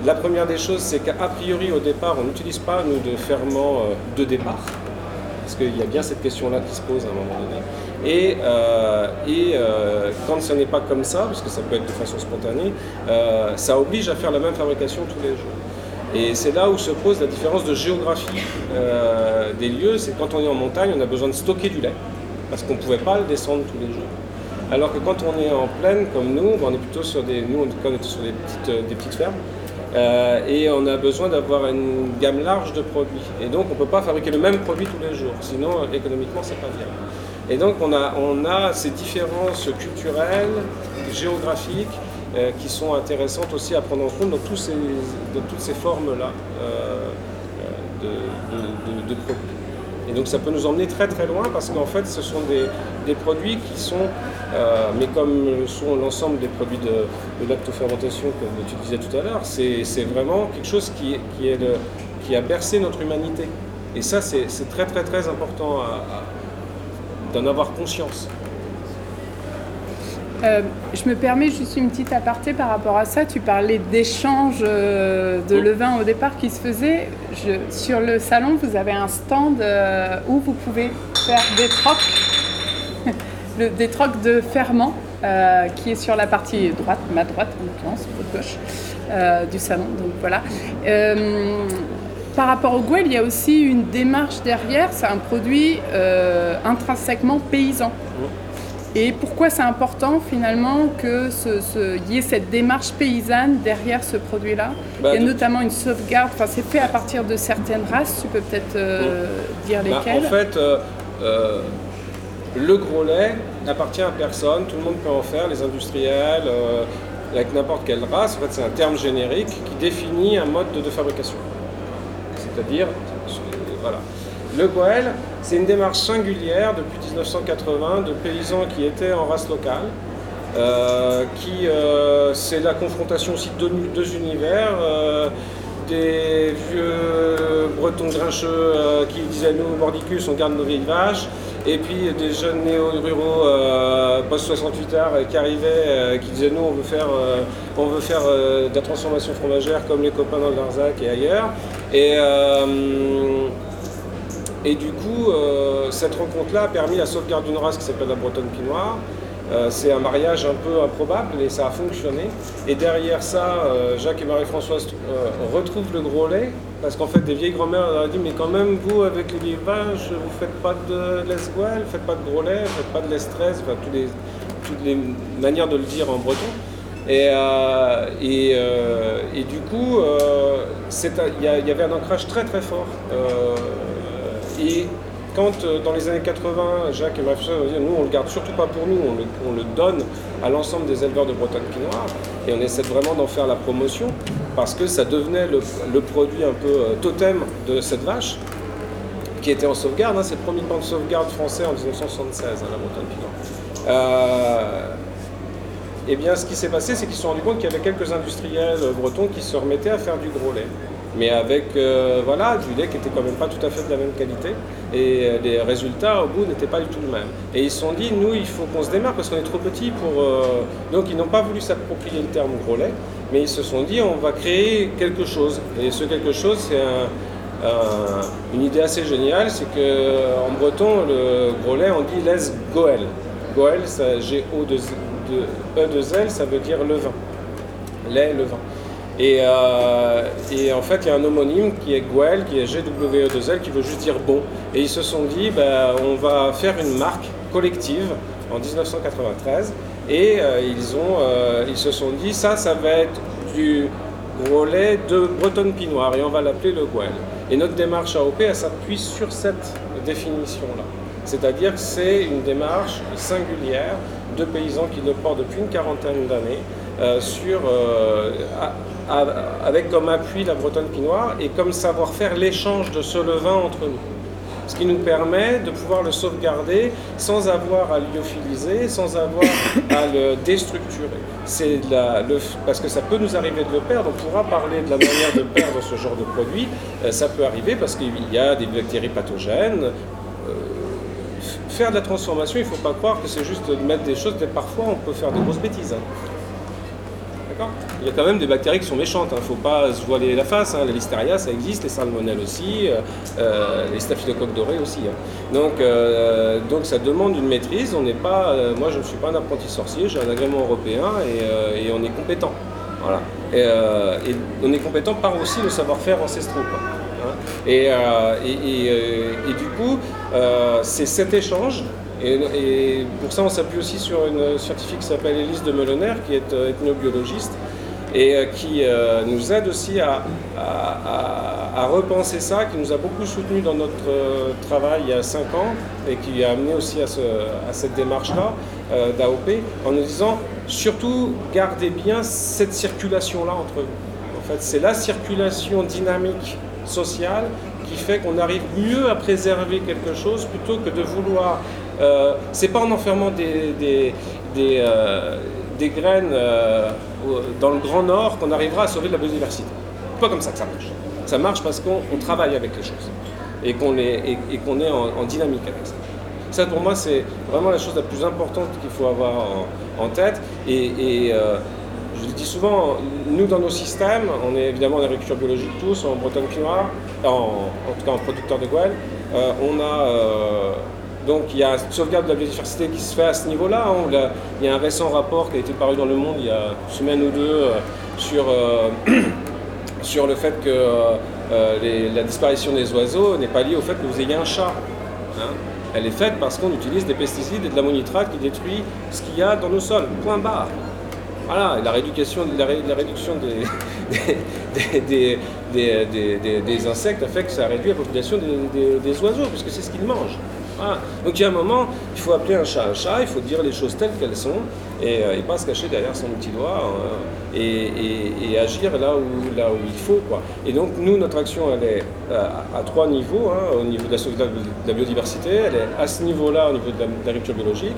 La première des choses, c'est qu'a priori au départ, on n'utilise pas nous de ferments de départ, parce qu'il y a bien cette question-là qui se pose à un moment donné. Et quand ce n'est pas comme ça, parce que ça peut être de façon spontanée, ça oblige à faire la même fabrication tous les jours. Et c'est là où se pose la différence de géographie des lieux. C'est que quand on est en montagne, on a besoin de stocker du lait, parce qu'on ne pouvait pas le descendre tous les jours. Alors que quand on est en plaine, comme nous, on est plutôt sur des petites fermes, et on a besoin d'avoir une gamme large de produits. Et donc on ne peut pas fabriquer le même produit tous les jours, sinon économiquement c'est pas viable. Et donc on a ces différences culturelles, géographiques, qui sont intéressantes aussi à prendre en compte dans toutes ces formes-là de produits. Et donc ça peut nous emmener très très loin, parce qu'en fait ce sont des produits qui sont, mais comme sont l'ensemble des produits de lactofermentation comme tu disais tout à l'heure, c'est vraiment quelque chose qui a bercé notre humanité. Et ça c'est très très très important d'en avoir conscience. Je me permets juste une petite aparté par rapport à ça. Tu parlais d'échanges de levain au départ qui se faisaient. Sur le salon, vous avez un stand où vous pouvez faire des trocs, des trocs de ferment qui est sur la partie droite, ma droite en l'occurrence, votre gauche du salon. Donc voilà. Par rapport au Gwell, il y a aussi une démarche derrière. C'est un produit intrinsèquement paysan. Et pourquoi c'est important finalement que y ait cette démarche paysanne derrière ce produit-là? Il y a notamment une sauvegarde, enfin c'est fait à partir de certaines races, tu peux peut-être dire lesquelles. En fait, le gros lait n'appartient à personne, tout le monde peut en faire, les industriels, avec n'importe quelle race. En fait, c'est un terme générique qui définit un mode de fabrication. C'est-à-dire, voilà. Le Gwell, c'est une démarche singulière depuis 1980 de paysans qui étaient en race locale, c'est la confrontation aussi de deux univers, des vieux bretons grincheux qui disaient nous mordicus on garde nos vieilles vaches, et puis des jeunes néo-ruraux post-68 heures qui arrivaient qui disaient nous on veut faire de la transformation fromagère comme les copains dans le Larzac et ailleurs. Et du coup, cette rencontre-là a permis la sauvegarde d'une race qui s'appelle la Bretonne Pie Noir. C'est un mariage un peu improbable, mais ça a fonctionné. Et derrière ça, Jacques et Marie-Françoise retrouvent le gros lait, parce qu'en fait, des vieilles grand-mères leur ont dit « Mais quand même, vous, avec les vieilles vaches, vous ne faites pas de l'esgouel, vous ne faites pas de gros lait, vous ne faites pas de l'estresse, enfin, toutes les manières de le dire en breton. » et du coup, il y avait un ancrage très très fort. Et quand, dans les années 80, Jacques et Marie-Françoise ont dit « Nous, on ne le garde surtout pas pour nous, on le donne à l'ensemble des éleveurs de Bretonne Pie Noir. » Et on essaie vraiment d'en faire la promotion, parce que ça devenait le produit un peu totem de cette vache, qui était en sauvegarde. C'est le premier plan de sauvegarde français en 1976, la Bretonne Pie Noir. Eh bien, ce qui s'est passé, c'est qu'ils se sont rendus compte qu'il y avait quelques industriels bretons qui se remettaient à faire du gros lait. Mais avec du lait qui n'était quand même pas tout à fait de la même qualité, et les résultats au bout n'étaient pas du tout le même. Et ils se sont dit, nous il faut qu'on se démarre parce qu'on est trop petit pour... Donc ils n'ont pas voulu s'approprier le terme gros lait, mais ils se sont dit on va créer quelque chose. Et ce quelque chose, c'est une idée assez géniale, c'est qu'en breton, le gros lait, on dit les goël. Goël, G-O-E-2-L, ça veut dire levain. Lait, levain. Et en fait, il y a un homonyme qui est Gwell, qui est G-W-E-2-L, qui veut juste dire bon. Et ils se sont dit, on va faire une marque collective en 1993. Et ils se sont dit, ça va être du gros lait de Bretonne Pie Noir, et on va l'appeler le Gwell. Et notre démarche AOP, elle s'appuie sur cette définition-là. C'est-à-dire que c'est une démarche singulière de paysans qui le portent depuis une quarantaine d'années, avec comme appui la Bretonne Pie Noir et comme savoir-faire l'échange de ce levain entre nous. Ce qui nous permet de pouvoir le sauvegarder sans avoir à lyophiliser, sans avoir à le déstructurer. Parce que ça peut nous arriver de le perdre, on pourra parler de la manière de perdre ce genre de produit. Ça peut arriver parce qu'il y a des bactéries pathogènes. Faire de la transformation, il ne faut pas croire que c'est juste mettre des choses, parfois on peut faire de grosses bêtises. D'accord ? Il y a quand même des bactéries qui sont méchantes, il ne faut pas se voiler la face, la Listeria ça existe, les salmonelles aussi, les staphylocoques dorés aussi. Donc ça demande une maîtrise, moi je ne suis pas un apprenti sorcier, j'ai un agrément européen et on est compétent. Voilà. Et on est compétent par aussi le savoir-faire ancestraux. Et du coup, c'est cet échange, et pour ça on s'appuie aussi sur une scientifique qui s'appelle Élise de Meulener, qui est ethnobiologiste, et qui nous aide aussi à repenser ça, qui nous a beaucoup soutenu dans notre travail il y a 5 ans, et qui a amené aussi à cette démarche-là d'AOP, en nous disant surtout gardez bien cette circulation-là entre vous. En fait, c'est la circulation dynamique sociale qui fait qu'on arrive mieux à préserver quelque chose plutôt que de vouloir... c'est pas en enfermant des graines dans le Grand Nord qu'on arrivera à sauver de la biodiversité. C'est pas comme ça que ça marche. Ça marche parce qu'on travaille avec les choses et qu'on est en dynamique avec ça. Ça, pour moi, c'est vraiment la chose la plus importante qu'il faut avoir en tête. Et je le dis souvent, nous, dans nos systèmes, on est évidemment en agriculture biologique tous, en Bretonne Pie Noir, en tout cas en producteur de Gwell, donc il y a une sauvegarde de la biodiversité qui se fait à ce niveau-là. Il y a un récent rapport qui a été paru dans Le Monde il y a une semaine ou deux sur le fait que la disparition des oiseaux n'est pas liée au fait que vous ayez un chat. Hein. Elle est faite parce qu'on utilise des pesticides et de l'ammonitrate qui détruit ce qu'il y a dans nos sols. Point barre. Voilà, la réduction des insectes a fait que ça réduit la population des oiseaux, puisque c'est ce qu'ils mangent. Voilà. Donc il y a un moment, il faut appeler un chat, il faut dire les choses telles qu'elles sont, et pas se cacher derrière son petit doigt, hein, et agir là où il faut, quoi. Et donc nous, notre action, elle est à trois niveaux, hein, au niveau de la sauvegarde de la biodiversité, elle est à ce niveau-là, au niveau de l'agriculture biologique,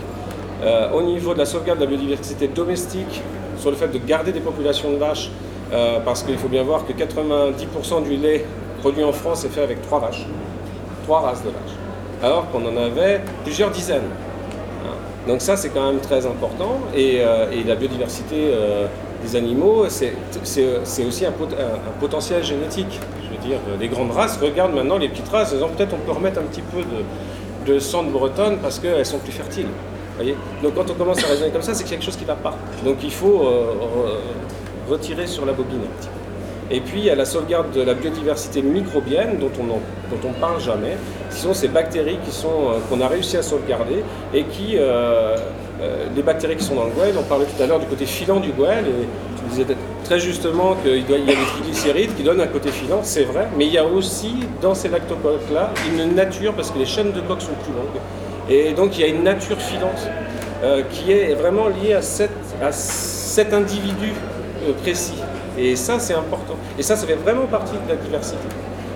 au niveau de la sauvegarde de la biodiversité domestique, sur le fait de garder des populations de vaches, parce qu'il faut bien voir que 90% du lait produit en France est fait avec trois races de vaches, alors qu'on en avait plusieurs dizaines. Donc ça, c'est quand même très important, et la biodiversité des animaux, c'est aussi un potentiel génétique. Je veux dire, les grandes races regardent maintenant les petites races, en disant peut-être on peut remettre un petit peu de sang de bretonne parce qu'elles sont plus fertiles. Voyez, donc quand on commence à raisonner comme ça, c'est quelque chose qui ne va pas. Donc il faut retirer sur la bobine un petit peu. Et puis il y a la sauvegarde de la biodiversité microbienne dont on ne parle jamais. Ce sont ces bactéries qu'on a réussi à sauvegarder et qui, les bactéries qui sont dans le Gwell, on parlait tout à l'heure du côté filant du Gwell, et tu disais très justement qu'il y a des triglycérides qui donnent un côté filant, c'est vrai, mais il y a aussi dans ces lactocoques-là une nature, parce que les chaînes de coques sont plus longues. Et donc il y a une nature filante qui est vraiment liée à cet individu précis. Et ça, c'est important. Et ça fait vraiment partie de la diversité.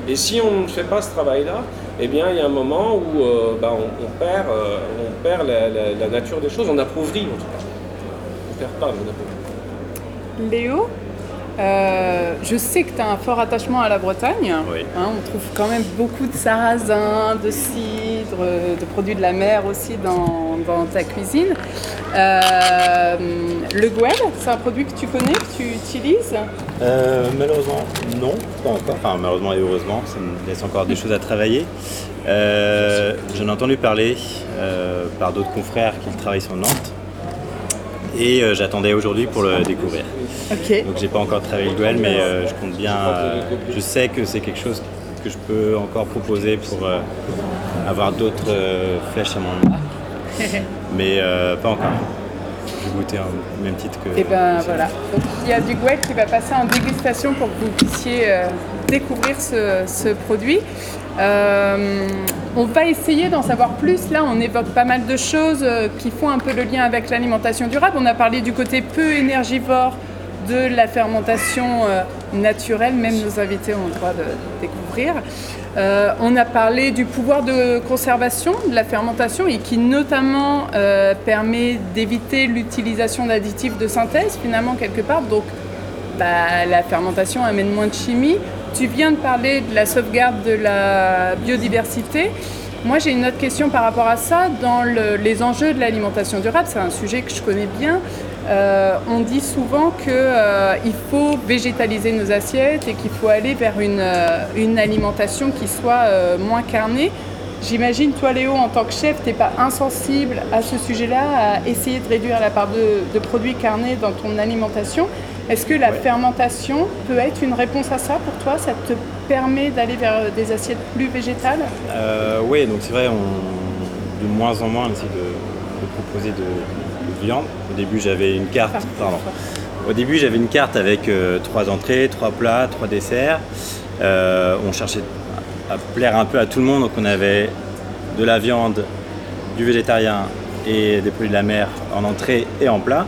Et si on ne fait pas ce travail-là, eh bien il y a un moment où on perd la nature des choses. On appauvrit, en tout cas. On ne perd pas, on appauvrit. Léo, je sais que tu as un fort attachement à la Bretagne. Oui. Hein, on trouve quand même beaucoup de sarrasin, de cidre, de produits de la mer aussi dans ta cuisine. Le Gwell, c'est un produit que tu connais, que tu utilises ? Malheureusement, non, pas encore. Enfin, malheureusement et heureusement, ça me laisse encore des choses à travailler. J'en ai entendu parler par d'autres confrères qui travaillent sur Nantes. Et j'attendais aujourd'hui pour le découvrir. Okay. Donc j'ai pas encore travaillé le Gwell, mais je compte bien. Je sais que c'est quelque chose que je peux encore proposer pour avoir d'autres flèches à mon arc, mais pas encore. Je vais goûter au même titre que. Et ben voilà. Donc il y a du Gwell qui va passer en dégustation pour que vous puissiez découvrir ce produit. On va essayer d'en savoir plus. Là, on évoque pas mal de choses qui font un peu le lien avec l'alimentation durable. On a parlé du côté peu énergivore de la fermentation naturelle. Même nos invités ont le droit de découvrir. On a parlé du pouvoir de conservation de la fermentation et qui notamment permet d'éviter l'utilisation d'additifs de synthèse, finalement, quelque part. Donc, la fermentation amène moins de chimie. Tu viens de parler de la sauvegarde de la biodiversité. Moi, j'ai une autre question par rapport à ça. Dans les enjeux de l'alimentation durable, c'est un sujet que je connais bien. On dit souvent qu'il faut végétaliser nos assiettes et qu'il faut aller vers une alimentation qui soit moins carnée. J'imagine, toi Léo, en tant que chef, tu n'es pas insensible à ce sujet-là, à essayer de réduire la part de produits carnés dans ton alimentation. Est-ce que la fermentation peut être une réponse à ça pour toi ? Ça te permet d'aller vers des assiettes plus végétales ? Oui, donc c'est vrai, de moins en moins, on essaie de proposer de viande. Au début, j'avais une carte. Au début, j'avais une carte avec 3 entrées, 3 plats, 3 desserts. On cherchait à plaire un peu à tout le monde, donc on avait de la viande, du végétarien et des produits de la mer en entrée et en plat.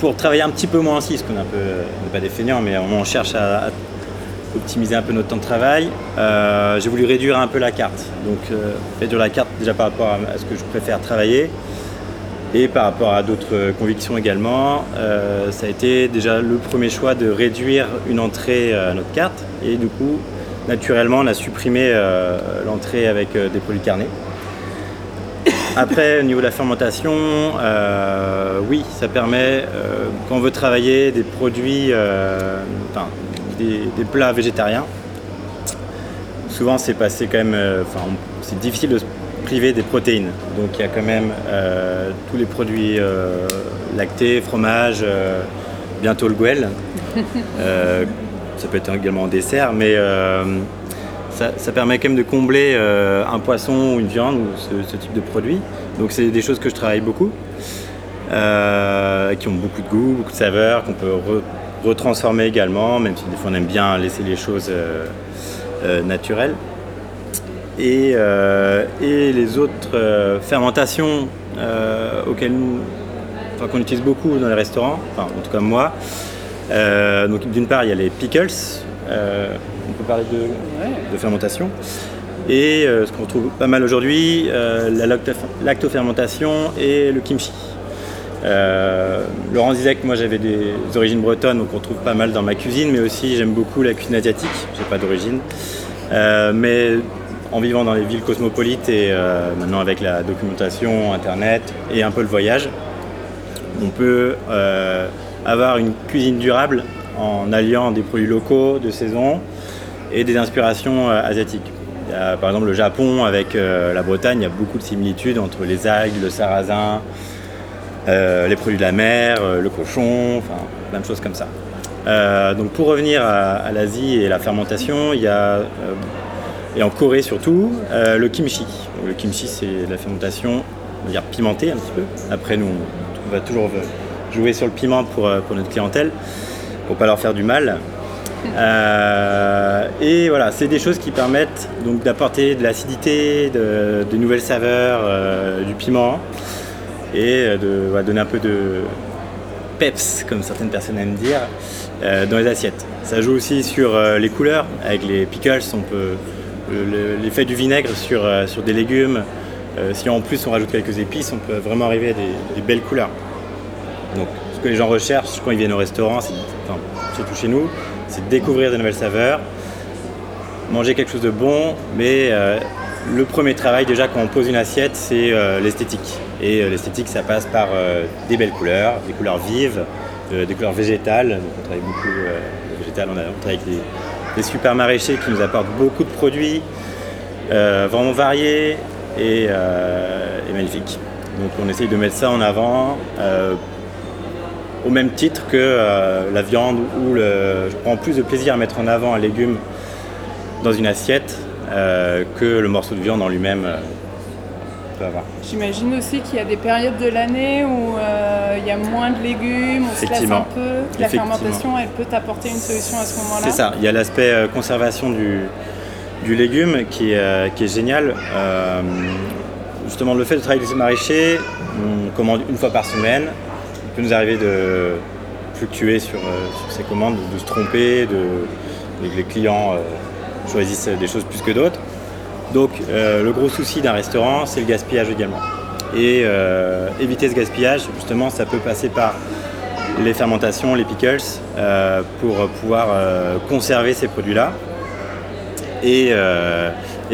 Pour travailler un petit peu moins aussi, parce qu'on n'est pas des fainéants, mais on cherche à optimiser un peu notre temps de travail, j'ai voulu réduire un peu la carte. Donc réduire la carte déjà par rapport à ce que je préfère travailler et par rapport à d'autres convictions également. Ça a été déjà le premier choix de réduire une entrée à notre carte et du coup naturellement, on a supprimé l'entrée avec des produits carnés. Après, au niveau de la fermentation, oui, ça permet, quand on veut travailler des produits, des plats végétariens, souvent c'est passé quand même, c'est difficile de se priver des protéines. Donc il y a quand même tous les produits lactés, fromage, bientôt le Gwell. Ça peut être également en dessert, mais ça permet quand même de combler un poisson ou une viande ou ce type de produit. Donc c'est des choses que je travaille beaucoup, qui ont beaucoup de goût, beaucoup de saveur, qu'on peut retransformer également, même si des fois on aime bien laisser les choses naturelles. Et les autres fermentations qu'on utilise beaucoup dans les restaurants, en tout cas moi. Donc d'une part il y a les pickles, on peut parler de fermentation, et ce qu'on retrouve pas mal aujourd'hui, la lactofermentation et le kimchi. Laurent disait que moi j'avais des origines bretonnes, donc on retrouve pas mal dans ma cuisine, mais aussi j'aime beaucoup la cuisine asiatique, j'ai pas d'origine, mais en vivant dans les villes cosmopolites et maintenant avec la documentation, internet et un peu le voyage, on peut avoir une cuisine durable en alliant des produits locaux, de saison et des inspirations asiatiques. Il y a, par exemple, le Japon avec la Bretagne, il y a beaucoup de similitudes entre les algues, le sarrasin, les produits de la mer, le cochon, plein de choses comme ça. Donc pour revenir à l'Asie et la fermentation, il y a, et en Corée surtout, le kimchi. Donc, le kimchi, c'est la fermentation, on va dire pimentée un petit peu. Après, nous, on va toujours jouer sur le piment pour notre clientèle, pour pas leur faire du mal. Et voilà, c'est des choses qui permettent donc d'apporter de l'acidité, de nouvelles saveurs, du piment, et de donner un peu de peps, comme certaines personnes aiment dire, dans les assiettes. Ça joue aussi sur les couleurs, avec les pickles, on peut l'effet du vinaigre sur des légumes. Si en plus on rajoute quelques épices, on peut vraiment arriver à des belles couleurs. Donc, ce que les gens recherchent quand ils viennent au restaurant, surtout chez nous, c'est de découvrir de nouvelles saveurs, manger quelque chose de bon, mais le premier travail déjà quand on pose une assiette, c'est l'esthétique. Et l'esthétique, ça passe par des belles couleurs, des couleurs vives, des couleurs végétales. Donc, on travaille beaucoup végétales, on travaille avec des super maraîchers qui nous apportent beaucoup de produits vraiment variés et magnifiques. Donc on essaye de mettre ça en avant, au même titre que la viande, où je prends plus de plaisir à mettre en avant un légume dans une assiette que le morceau de viande en lui-même peut avoir. J'imagine aussi qu'il y a des périodes de l'année où il y a moins de légumes, on se lasse un peu. La fermentation, elle peut apporter une solution à ce moment-là. C'est ça, il y a l'aspect conservation du légume qui est génial. Justement, le fait de travailler avec les maraîchers, on commande une fois par semaine. Il peut nous arriver de fluctuer sur ces commandes, de se tromper, que les clients choisissent des choses plus que d'autres. Donc le gros souci d'un restaurant, c'est le gaspillage également. Et éviter ce gaspillage, justement, ça peut passer par les fermentations, les pickles, pour pouvoir conserver ces produits-là et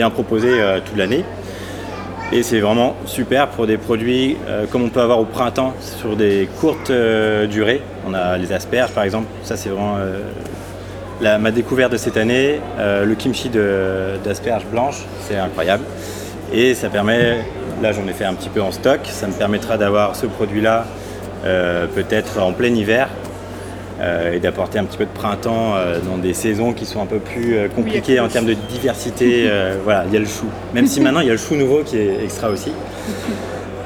en proposer toute l'année. Et c'est vraiment super pour des produits comme on peut avoir au printemps sur des courtes durées. On a les asperges par exemple, ça c'est vraiment ma découverte de cette année. Le kimchi d'asperges blanches, c'est incroyable. Et ça permet, là j'en ai fait un petit peu en stock, ça me permettra d'avoir ce produit-là peut-être en plein hiver et d'apporter un petit peu de printemps dans des saisons qui sont un peu plus compliquées en termes de diversité. Voilà, il y a le chou. Même si maintenant, il y a le chou nouveau qui est extra aussi.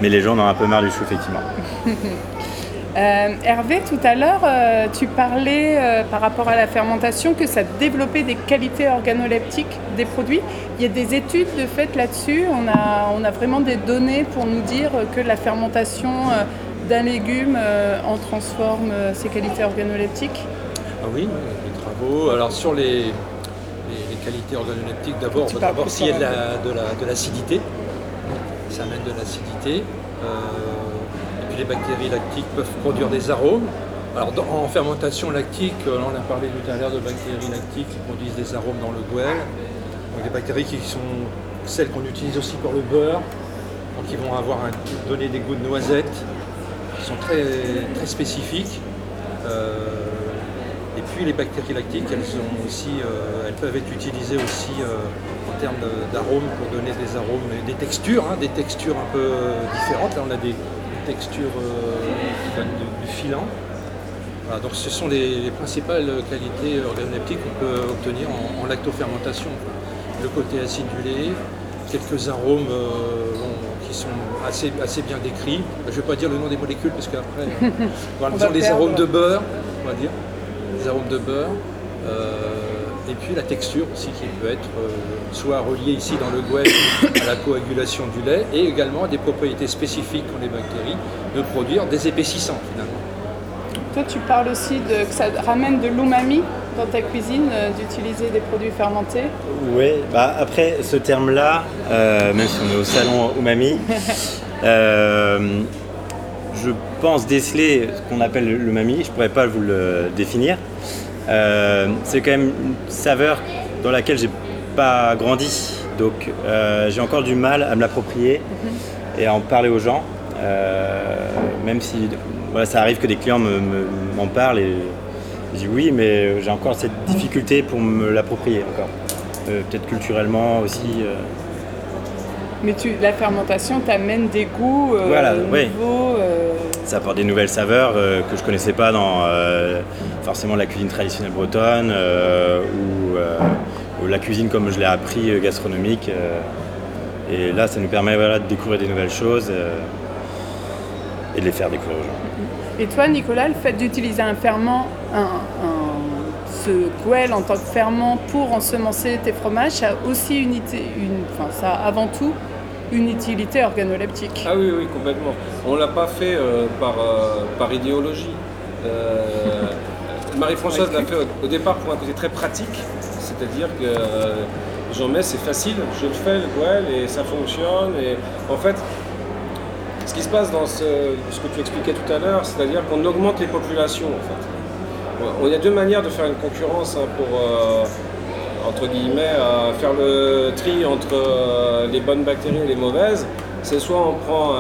Mais les gens en ont un peu marre du chou, effectivement. Hervé, tout à l'heure, tu parlais par rapport à la fermentation que ça développait des qualités organoleptiques des produits. Il y a des études de fait là-dessus. On a vraiment des données pour nous dire que la fermentation d'un légume en transforme ses qualités organoleptiques? Ah oui, les travaux. Alors sur les qualités organoleptiques, d'abord s'il y a de l'acidité, ça amène de l'acidité. Et puis les bactéries lactiques peuvent produire des arômes. Alors en fermentation lactique, on a parlé tout à l'heure de bactéries lactiques qui produisent des arômes dans le Gwell. Donc des bactéries qui sont celles qu'on utilise aussi pour le beurre, donc qui vont avoir donner des goûts de noisettes qui sont très, très spécifiques. Et puis les bactéries lactiques, elles peuvent être utilisées aussi en termes d'arômes pour donner des arômes et des textures un peu différentes. Là on a des textures qui donnent du filant. Voilà, donc ce sont les principales qualités organoleptiques qu'on peut obtenir en lactofermentation. Le côté acide du lait, quelques arômes qui sont assez bien décrits. Je ne vais pas dire le nom des molécules parce qu'après, voilà, les arômes de beurre, on va dire, les arômes de beurre. Et puis la texture aussi qui peut être soit reliée ici dans le Gwell à la coagulation du lait et également à des propriétés spécifiques qu'ont les bactéries de produire des épaississants finalement. Toi, tu parles aussi que ça ramène de l'umami dans ta cuisine, d'utiliser des produits fermentés. Oui, bah après ce terme-là, même si on est au salon umami, je pense déceler ce qu'on appelle l'umami, je ne pourrais pas vous le définir. C'est quand même une saveur dans laquelle j'ai pas grandi, donc j'ai encore du mal à me l'approprier et à en parler aux gens, même si... Voilà, ça arrive que des clients m'en parlent et je dis oui, mais j'ai encore cette difficulté pour me l'approprier encore. Peut-être culturellement aussi. Mais la fermentation t'amène des goûts nouveaux. Oui. Ça apporte des nouvelles saveurs que je ne connaissais pas dans forcément la cuisine traditionnelle bretonne ou la cuisine comme je l'ai appris gastronomique. Et là, ça nous permet de découvrir des nouvelles choses. Et de les faire découvrir aux gens. Et toi, Nicolas, le fait d'utiliser un ferment, ce Gwell en tant que ferment pour ensemencer tes fromages, ça a aussi avant tout une utilité organoleptique. Ah oui, oui, complètement. On ne l'a pas fait par idéologie. Marie-Françoise l'a fait au départ pour un côté très pratique, c'est-à-dire que j'en mets, c'est facile, je le fais le Gwell et ça fonctionne. Et en fait, ce qui se passe dans ce que tu expliquais tout à l'heure, c'est-à-dire qu'on augmente les populations en fait. Il y a deux manières de faire une concurrence pour, entre guillemets, faire le tri entre les bonnes bactéries et les mauvaises. C'est soit on prend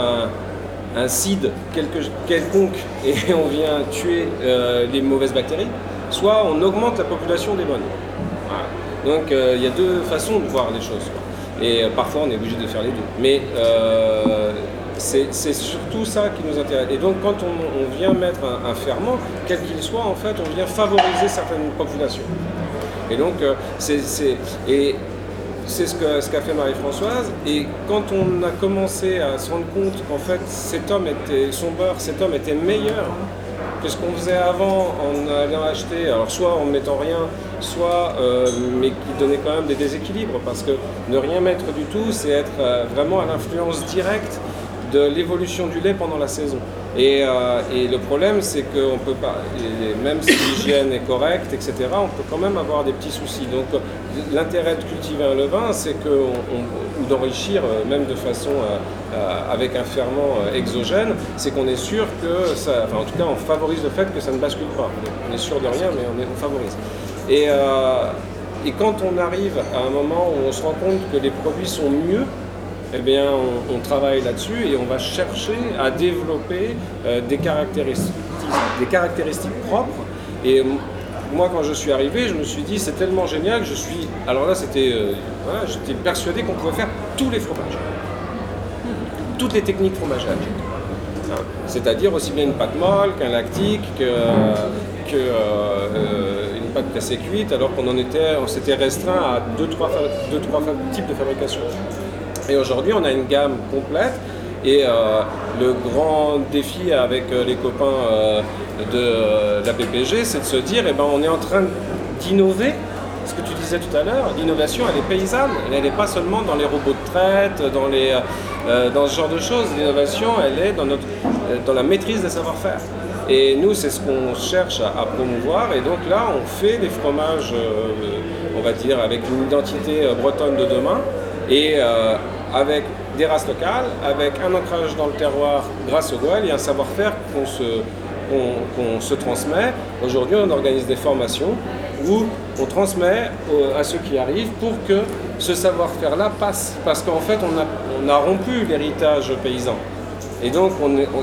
un cid quelconque et on vient tuer les mauvaises bactéries, soit on augmente la population des bonnes. Voilà. Donc il y a deux façons de voir les choses. Et parfois on est obligé de faire les deux. Mais, c'est surtout ça qui nous intéresse. Et donc, quand on vient mettre un ferment, quel qu'il soit, en fait, on vient favoriser certaines populations. Et donc, c'est ce qu'a fait Marie-Françoise. Et quand on a commencé à se rendre compte qu'en fait, cet homme était meilleur que ce qu'on faisait avant en allant acheter, alors soit en ne mettant rien, soit mais qui donnait quand même des déséquilibres, parce que ne rien mettre du tout, c'est être vraiment à l'influence directe de l'évolution du lait pendant la saison. Et le problème, c'est qu'on peut pas, même si l'hygiène est correcte, etc., on peut quand même avoir des petits soucis. Donc l'intérêt de cultiver un levain, c'est ou d'enrichir, même de façon avec un ferment exogène, c'est qu'on est sûr que ça, enfin en tout cas on favorise le fait que ça ne bascule pas. On est sûr de rien, mais on favorise. Et quand on arrive à un moment où on se rend compte que les produits sont mieux, eh bien, on travaille là-dessus et on va chercher à développer des caractéristiques propres. Et moi, quand je suis arrivé, je me suis dit, c'est tellement génial, Alors là, j'étais persuadé qu'on pouvait faire tous les fromages, toutes les techniques fromagères. C'est-à-dire aussi bien une pâte molle qu'un lactique, qu'une pâte cassée cuite, alors on s'était restreint à deux, trois types de fabrication. Et aujourd'hui, on a une gamme complète et le grand défi avec les copains de la PPG, c'est de se dire, on est en train d'innover. Ce que tu disais tout à l'heure, l'innovation, elle est paysanne. Elle n'est pas seulement dans les robots de traite, dans ce genre de choses. L'innovation, elle est dans la maîtrise des savoir-faire. Et nous, c'est ce qu'on cherche à promouvoir. Et donc là, on fait des fromages, on va dire, avec une identité bretonne de demain. Et avec des races locales, avec un ancrage dans le terroir grâce au Gwell et un savoir-faire qu'on se transmet. Aujourd'hui, on organise des formations où on transmet à ceux qui arrivent pour que ce savoir-faire-là passe. Parce qu'en fait, on a rompu l'héritage paysan. Et donc,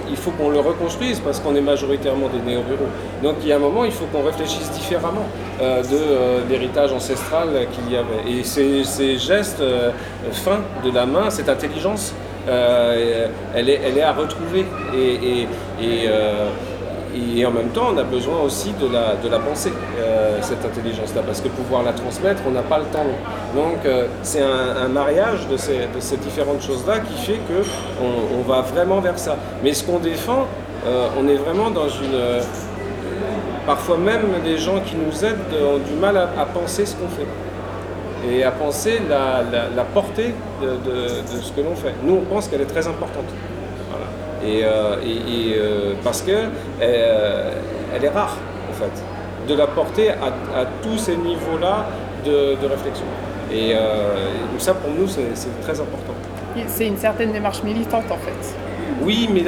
il faut qu'on le reconstruise parce qu'on est majoritairement des néo-ruraux. Donc, il y a un moment, il faut qu'on réfléchisse différemment de l'héritage ancestral qu'il y avait. Et ces gestes fins de la main, cette intelligence, elle est à retrouver. Et en même temps, on a besoin aussi de la pensée, cette intelligence-là, parce que pouvoir la transmettre, on n'a pas le temps. Donc, c'est un mariage de ces différentes choses-là qui fait qu'on va vraiment vers ça. Mais ce qu'on défend, on est vraiment dans une... parfois même, les gens qui nous aident ont du mal à penser ce qu'on fait. Et à penser la portée de ce que l'on fait. Nous, on pense qu'elle est très importante. Parce qu'elle est rare, en fait, de la porter à tous ces niveaux-là de réflexion. Et ça, pour nous, c'est très important. C'est une certaine démarche militante, en fait. Oui, mais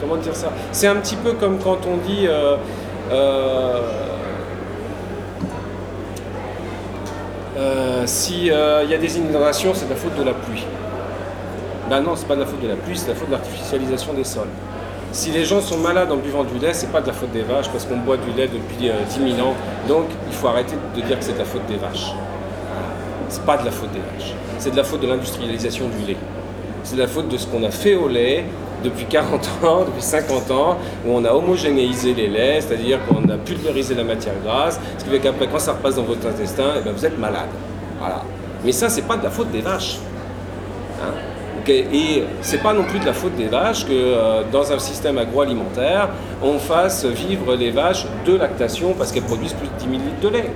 comment dire ça ? C'est un petit peu comme quand on dit... s'il y a des inondations, c'est de la faute de la pluie. Ben non, c'est pas de la faute de la pluie, c'est de la faute de l'artificialisation des sols. Si les gens sont malades en buvant du lait, c'est pas de la faute des vaches parce qu'on boit du lait depuis 10 000 ans. Donc il faut arrêter de dire que c'est de la faute des vaches. C'est pas de la faute des vaches. C'est de la faute de l'industrialisation du lait. C'est de la faute de ce qu'on a fait au lait depuis 40 ans, depuis 50 ans, où on a homogénéisé les laits, c'est-à-dire qu'on a pulvérisé la matière grasse, ce qui fait qu'après, quand ça repasse dans votre intestin, et ben vous êtes malade. Voilà. Mais ça, c'est pas de la faute des vaches. Hein? Et c'est pas non plus de la faute des vaches que dans un système agroalimentaire, on fasse vivre les vaches de lactation parce qu'elles produisent plus de 10 000 litres de lait.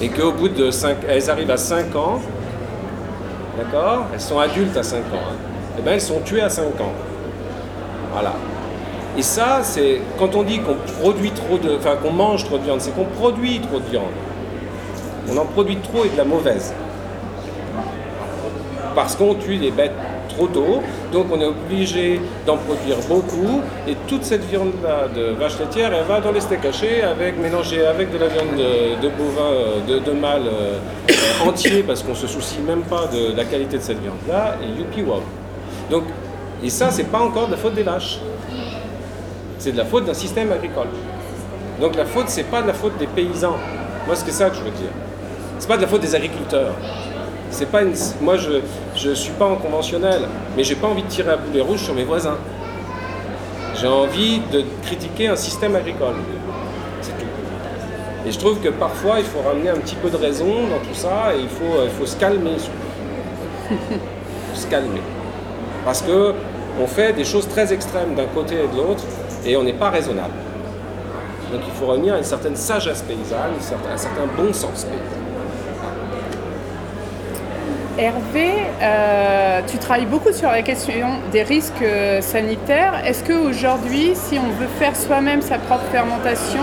Et qu'au bout de 5, elles arrivent à 5 ans, d'accord ? Elles sont adultes à 5 ans. Hein. Et bien elles sont tuées à 5 ans. Voilà. Et ça, c'est quand on dit qu'on produit qu'on mange trop de viande, c'est qu'on produit trop de viande. On en produit trop et de la mauvaise. Parce qu'on tue les bêtes trop tôt, donc on est obligé d'en produire beaucoup. Et toute cette viande-là de vache laitière, elle va dans les steaks hachés, mélangée avec de la viande de bovin, de mâle entier, parce qu'on ne se soucie même pas de la qualité de cette viande-là, et youpi wow. Donc, et ça, c'est pas encore de la faute des vaches. C'est de la faute d'un système agricole. Donc la faute, c'est pas de la faute des paysans. Moi, c'est ça que je veux dire. C'est pas de la faute des agriculteurs. C'est pas Moi, je suis pas en conventionnel, mais j'ai pas envie de tirer à boulet rouge sur mes voisins. J'ai envie de critiquer un système agricole. C'est tout. Et je trouve que parfois, il faut ramener un petit peu de raison dans tout ça, et il faut se calmer. Se calmer. Parce que on fait des choses très extrêmes d'un côté et de l'autre, et on n'est pas raisonnable. Donc il faut revenir à une certaine sagesse paysanne, un certain bon sens paysan. Hervé, tu travailles beaucoup sur la question des risques sanitaires. Est-ce qu'aujourd'hui, si on veut faire soi-même sa propre fermentation,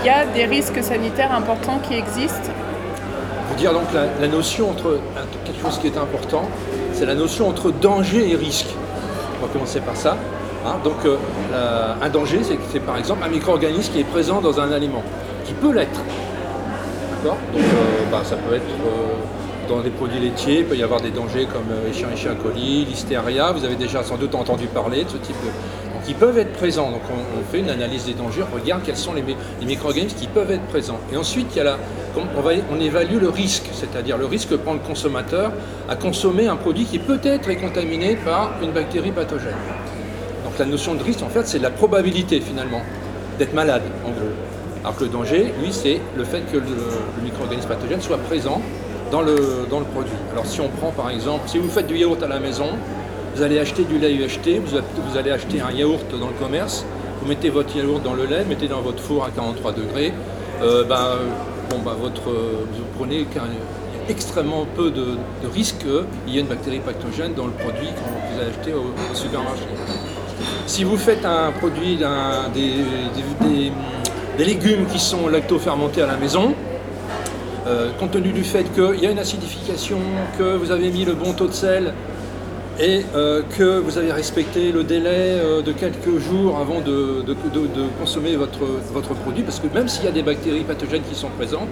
il y a des risques sanitaires importants qui existent ? Il faut dire donc la notion entre... Quelque chose qui est important, c'est la notion entre danger et risque. On va commencer par ça. Hein. Donc un danger, c'est par exemple un micro-organisme qui est présent dans un aliment, qui peut l'être. D'accord ? Donc ça peut être... Dans les produits laitiers, il peut y avoir des dangers comme E. coli, Listeria. Vous avez déjà sans doute entendu parler de ce type de... Donc, ils peuvent être présents. Donc on fait une analyse des dangers, on regarde quels sont les micro-organismes qui peuvent être présents. Et ensuite, il y a on évalue le risque, c'est-à-dire le risque que prend le consommateur à consommer un produit qui peut-être est contaminé par une bactérie pathogène. Donc la notion de risque, en fait, c'est la probabilité finalement d'être malade, en gros. Alors que le danger, lui, c'est le fait que le micro-organisme pathogène soit présent dans le produit. Alors si on prend par exemple, si vous faites du yaourt à la maison, vous allez acheter du lait UHT, vous allez acheter un yaourt dans le commerce, vous mettez votre yaourt dans le lait, vous mettez dans votre four à 43 degrés, vous prenez extrêmement peu de risque qu'il y ait une bactérie pathogène dans le produit que vous allez acheter au supermarché. Si vous faites un produit des légumes qui sont lacto-fermentés à la maison, compte tenu du fait qu'il y a une acidification, que vous avez mis le bon taux de sel, et que vous avez respecté le délai de quelques jours avant de consommer votre produit, parce que même s'il y a des bactéries pathogènes qui sont présentes,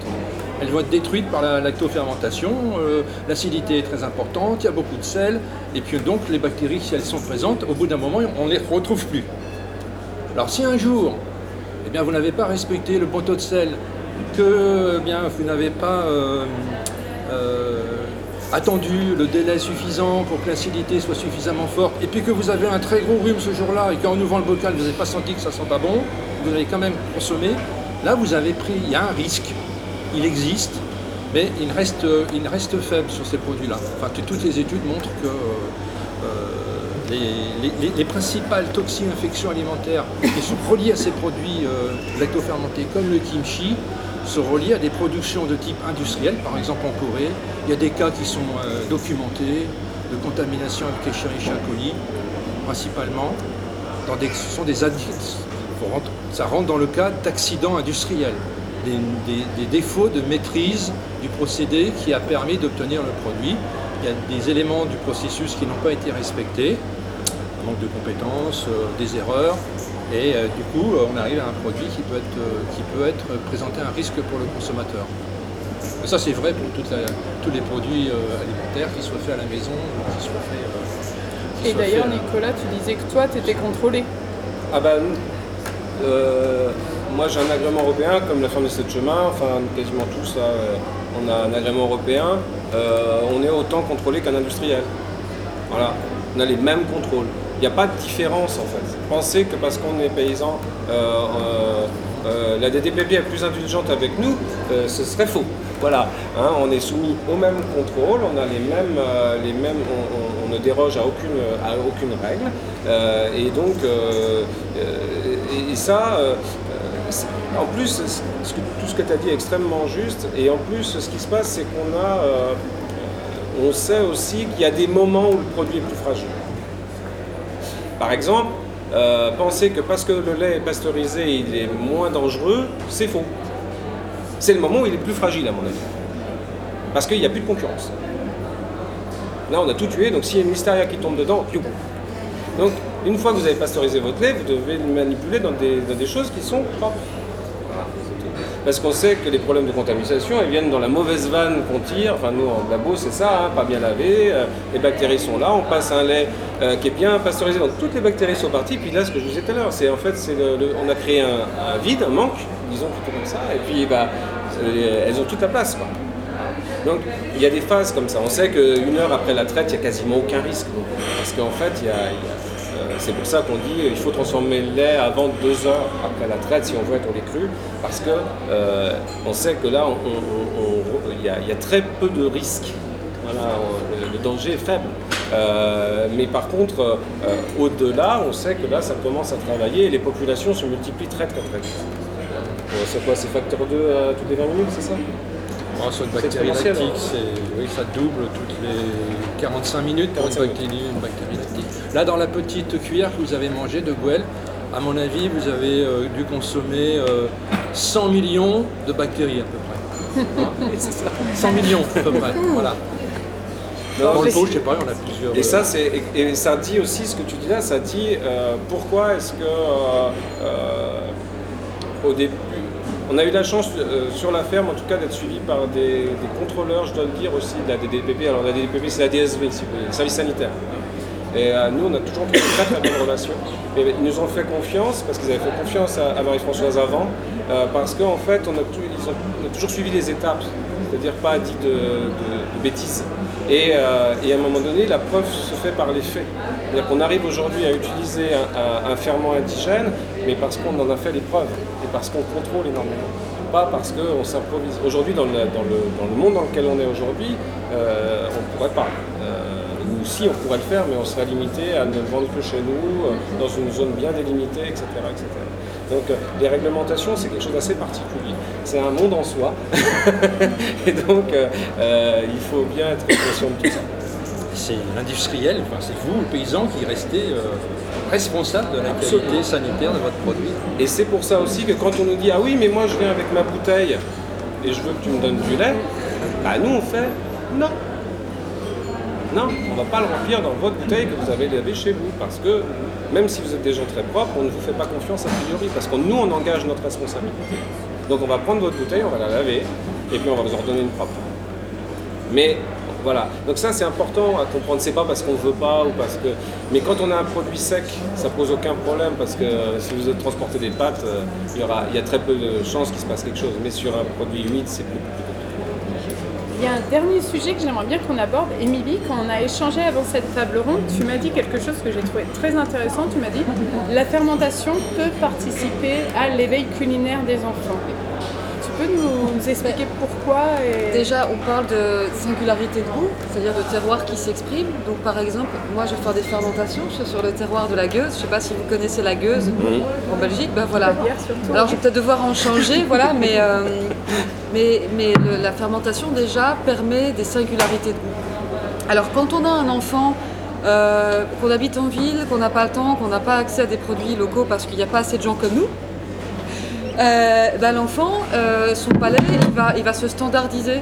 elles vont être détruites par la lactofermentation, l'acidité est très importante, il y a beaucoup de sel, et puis donc les bactéries, si elles sont présentes, au bout d'un moment, on ne les retrouve plus. Alors si un jour, eh bien, vous n'avez pas respecté le poteau de sel, que eh bien, vous n'avez pas... attendu le délai suffisant pour que l'acidité soit suffisamment forte, et puis que vous avez un très gros rhume ce jour-là, et qu'en ouvrant le bocal, vous n'avez pas senti que ça sent pas bon, vous avez quand même consommé, là vous avez pris, il y a un risque, il existe, mais il reste faible sur ces produits-là. Enfin, toutes les études montrent que les principales toxi-infections alimentaires qui sont reliées à ces produits lactofermentés, comme le kimchi, sont reliés à des productions de type industriel, par exemple en Corée. Il y a des cas qui sont documentés de contamination avec Escherichia coli, principalement. Ce sont des addicts. Ça rentre dans le cadre d'accidents industriels, des défauts de maîtrise du procédé qui a permis d'obtenir le produit. Il y a des éléments du processus qui n'ont pas été respectés, manque de compétences, des erreurs. Et du coup, on arrive à un produit qui peut être présenté un risque pour le consommateur. Et ça, c'est vrai pour tous les produits alimentaires, qu'ils soient faits à la maison, qu'ils soient faits... Et d'ailleurs, Nicolas, tu disais que toi, tu étais contrôlé. Ah ben, moi j'ai un agrément européen, comme la ferme des 7 chemins, enfin quasiment tous, on a un agrément européen. On est autant contrôlé qu'un industriel. Voilà, on a les mêmes contrôles. Il n'y a pas de différence en fait. Pensez que parce qu'on est paysan, la DDPP est plus indulgente avec nous, ce serait faux. Voilà, hein, on est soumis au même contrôle, on a les mêmes, on ne déroge à aucune règle. Et donc, et ça, en plus, tout ce que tu as dit est extrêmement juste. Et en plus, ce qui se passe, c'est qu'on a, on sait aussi qu'il y a des moments où le produit est plus fragile. Par exemple, penser que parce que le lait est pasteurisé, il est moins dangereux, c'est faux. C'est le moment où il est plus fragile, à mon avis. Parce qu'il n'y a plus de concurrence. Là, on a tout tué, donc s'il y a une Listeria qui tombe dedans, youhou. Donc, une fois que vous avez pasteurisé votre lait, vous devez le manipuler dans des choses qui sont propres. Voilà, c'est tout. Parce qu'on sait que les problèmes de contamination, ils viennent dans la mauvaise vanne qu'on tire. Enfin, nous, en labo, c'est ça, hein, pas bien lavé, les bactéries sont là, on passe un lait... qui est bien pasteurisé, donc toutes les bactéries sont parties, puis là ce que je disais tout à l'heure, c'est en fait, on a créé un vide, un manque, disons plutôt comme ça, et puis bah, elles ont toute la place, quoi. Donc il y a des phases comme ça, on sait qu'une heure après la traite, il n'y a quasiment aucun risque, donc, parce qu'en fait, c'est pour ça qu'on dit qu'il faut transformer le lait avant 2 heures après la traite, si on veut être au lait cru, parce que on sait que là, il y a très peu de risques. Voilà, le danger est faible. Mais par contre, au-delà, on sait que là, ça commence à travailler et les populations se multiplient très très vite. C'est quoi, c'est facteur 2 toutes les 20 minutes, c'est ça? Oh, sur une bactérie lactique, oui, ça double toutes les 45 minutes pour une bactérie lactique. Là, dans la petite cuillère que vous avez mangée de Gwell, à mon avis, vous avez dû consommer 100 millions de bactéries à peu près. Et c'est ça. 100 millions à peu près, voilà. Non, dans le pot, je sais pas, on a plusieurs... Et ça dit aussi, ce que tu dis là, ça dit pourquoi est-ce que au début, on a eu la chance sur la ferme en tout cas d'être suivi par des contrôleurs, je dois le dire aussi, de la DDPP. Alors la DDPP c'est la DSV, si vous voulez, service sanitaire. Et nous on a toujours trouvé une très bonne relation. Et ils nous ont fait confiance, parce qu'ils avaient fait confiance à Marie-Françoise avant, parce qu'en fait on a toujours suivi les étapes. C'est-à-dire pas dit de bêtises. Et à un moment donné, la preuve se fait par les faits. C'est-à-dire qu'on arrive aujourd'hui à utiliser un ferment indigène, mais parce qu'on en a fait les preuves et parce qu'on contrôle énormément. Pas parce qu'on s'improvise. Aujourd'hui, dans le monde dans lequel on est aujourd'hui, on ne pourrait pas. Nous, si, on pourrait le faire, mais on serait limité à ne vendre que chez nous, dans une zone bien délimitée, etc. etc. Donc les réglementations, c'est quelque chose d'assez particulier. C'est un monde en soi. Et donc, il faut bien être conscient de tout ça. C'est l'industriel, enfin, c'est vous, le paysan, qui restez responsable de la qualité sanitaire de votre produit. Et c'est pour ça aussi que quand on nous dit « Ah oui, mais moi je viens avec ma bouteille et je veux que tu me donnes du lait », bah nous on fait « Non ». Non, on ne va pas le remplir dans votre bouteille que vous avez lavée chez vous, parce que même si vous êtes des gens très propres, on ne vous fait pas confiance a priori, parce que nous, on engage notre responsabilité. Donc on va prendre votre bouteille, on va la laver, et puis on va vous en redonner une propre. Mais voilà, donc ça c'est important à comprendre, c'est pas parce qu'on ne veut pas ou parce que... Mais quand on a un produit sec, ça pose aucun problème, parce que si vous transportez des pâtes, il y a très peu de chances qu'il se passe quelque chose, mais sur un produit humide, c'est plus compliqué. Il y a un dernier sujet que j'aimerais bien qu'on aborde. Émilie, quand on a échangé avant cette table ronde, tu m'as dit quelque chose que j'ai trouvé très intéressant. Tu m'as dit que la fermentation peut participer à l'éveil culinaire des enfants. Tu peux nous expliquer pourquoi et... Déjà, on parle de singularité de goût, c'est-à-dire de terroir qui s'exprime. Donc par exemple, moi je vais faire des fermentations, je suis sur le terroir de la Gueuse. Je ne sais pas si vous connaissez la Gueuse en Belgique, ben voilà. Alors je vais peut-être devoir en changer, voilà, Mais la fermentation déjà permet des singularités de goût. Alors quand on a un enfant, qu'on habite en ville, qu'on n'a pas le temps, qu'on n'a pas accès à des produits locaux parce qu'il n'y a pas assez de gens comme nous, l'enfant, son palais, il va se standardiser.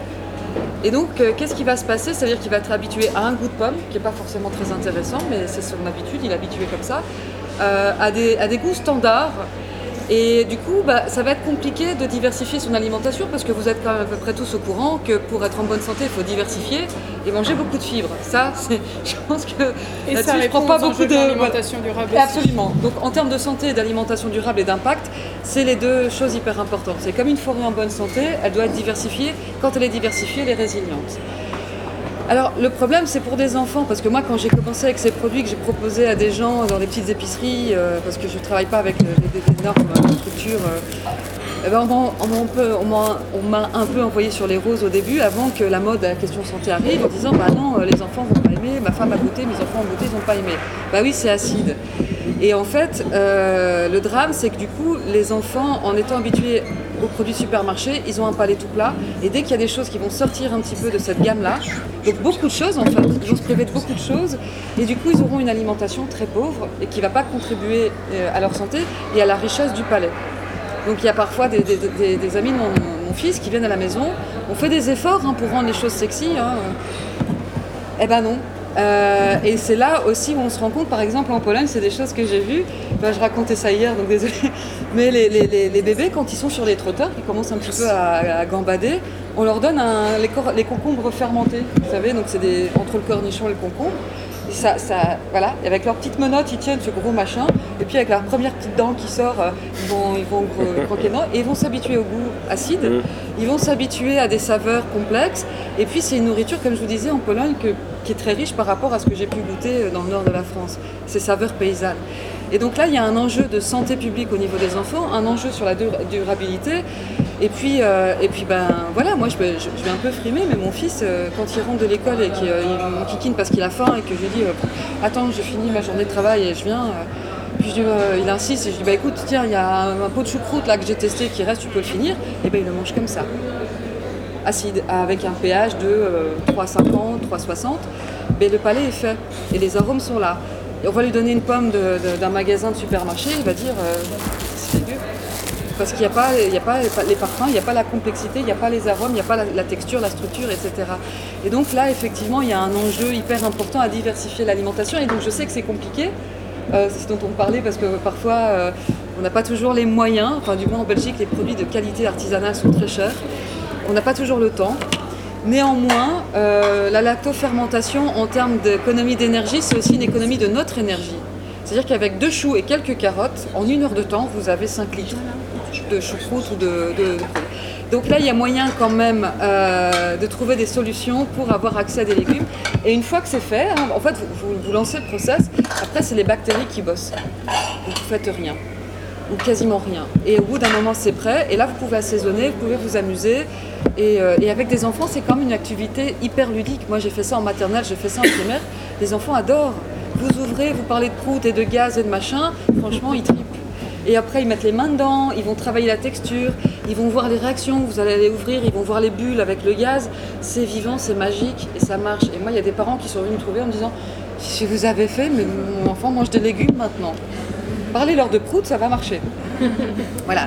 Et donc qu'est-ce qui va se passer? C'est-à-dire qu'il va être habitué à un goût de pomme, qui n'est pas forcément très intéressant, mais c'est son habitude, il est habitué comme ça, à des goûts standards. Et du coup, ça va être compliqué de diversifier son alimentation, parce que vous êtes quand même à peu près tous au courant que pour être en bonne santé, il faut diversifier et manger beaucoup de fibres. Ça, je pense que là-dessus, je ne prends pas beaucoup de... L'alimentation durable. Absolument. Donc en termes de santé, d'alimentation durable et d'impact, c'est les deux choses hyper importantes. C'est comme une forêt en bonne santé, elle doit être diversifiée. Quand elle est diversifiée, elle est résiliente. Alors le problème, c'est pour des enfants, parce que moi quand j'ai commencé avec ces produits que j'ai proposés à des gens dans des petites épiceries, parce que je ne travaille pas avec des normes de structure, on m'a un peu envoyé sur les roses au début, avant que la mode à la question santé arrive, en disant bah non, les enfants vont pas aimer, ma femme a goûté, mes enfants ont goûté, ils n'ont pas aimé. Bah oui, c'est acide. Et en fait, le drame, c'est que du coup, les enfants, en étant habitués aux produits supermarchés, ils ont un palais tout plat, et dès qu'il y a des choses qui vont sortir un petit peu de cette gamme-là, donc beaucoup de choses en fait, ils vont se priver de beaucoup de choses, et du coup ils auront une alimentation très pauvre et qui ne va pas contribuer à leur santé et à la richesse du palais. Donc il y a parfois des amis de mon fils qui viennent à la maison, on fait des efforts pour rendre les choses sexy, eh ben non. Et c'est là aussi où on se rend compte, par exemple en Pologne, c'est des choses que j'ai vues, je racontais ça hier donc désolé, mais les bébés quand ils sont sur les trotteurs, ils commencent un petit peu à gambader, on leur donne les concombres fermentés, vous savez, donc c'est entre le cornichon et le concombre, et ça voilà, et avec leurs petites menottes ils tiennent ce gros machin, et puis avec leur première petite dent qui sort, ils vont croquer dedans, et ils vont s'habituer au goût acide, ils vont s'habituer à des saveurs complexes, et puis c'est une nourriture, comme je vous disais, en Pologne qui est très riche par rapport à ce que j'ai pu goûter dans le nord de la France, ces saveurs paysannes. Et donc là, il y a un enjeu de santé publique au niveau des enfants, un enjeu sur la durabilité, et puis voilà, moi je vais un peu frimer, mais mon fils, quand il rentre de l'école et qu'il me kikine parce qu'il a faim, et que je lui dis « Attends, je finis ma journée de travail et je viens », puis je dis, il insiste, et je dis « Bah écoute, tiens, il y a un pot de choucroute là que j'ai testé qui reste, tu peux le finir », et bien il le mange comme ça. Acide, avec un pH de 3,50, 3,60, mais le palais est fait et les arômes sont là. Et on va lui donner une pomme d'un magasin de supermarché, il va dire c'est dégueu. Parce qu'il n'y a pas les parfums, il n'y a pas la complexité, il n'y a pas les arômes, il n'y a pas la texture, la structure, etc. Et donc là, effectivement, il y a un enjeu hyper important à diversifier l'alimentation, et donc je sais que c'est compliqué. C'est ce dont on parlait, parce que parfois on n'a pas toujours les moyens, enfin du moins en Belgique, les produits de qualité artisanale sont très chers. On n'a pas toujours le temps. Néanmoins, la lactofermentation, en termes d'économie d'énergie, c'est aussi une économie de notre énergie. C'est-à-dire qu'avec 2 choux et quelques carottes, en 1 heure de temps, vous avez 5 litres de choucroute ou de... Donc là, il y a moyen quand même de trouver des solutions pour avoir accès à des légumes. Et une fois que c'est fait, en fait, vous lancez le process. Après, c'est les bactéries qui bossent. Donc, vous ne faites rien. Ou quasiment rien. Et au bout d'un moment, c'est prêt. Et là, vous pouvez assaisonner, vous pouvez vous amuser. Et avec des enfants, c'est quand même une activité hyper ludique. Moi, j'ai fait ça en maternelle, j'ai fait ça en primaire. Les enfants adorent. Vous ouvrez, vous parlez de croûte et de gaz et de machin. Franchement, ils tripent. Et après, ils mettent les mains dedans, ils vont travailler la texture, ils vont voir les réactions. Vous allez les ouvrir, ils vont voir les bulles avec le gaz. C'est vivant, c'est magique et ça marche. Et moi, il y a des parents qui sont venus me trouver en me disant « Si vous avez fait, mais mon enfant mange des légumes maintenant ». Parlez-leur de prout, ça va marcher. Voilà.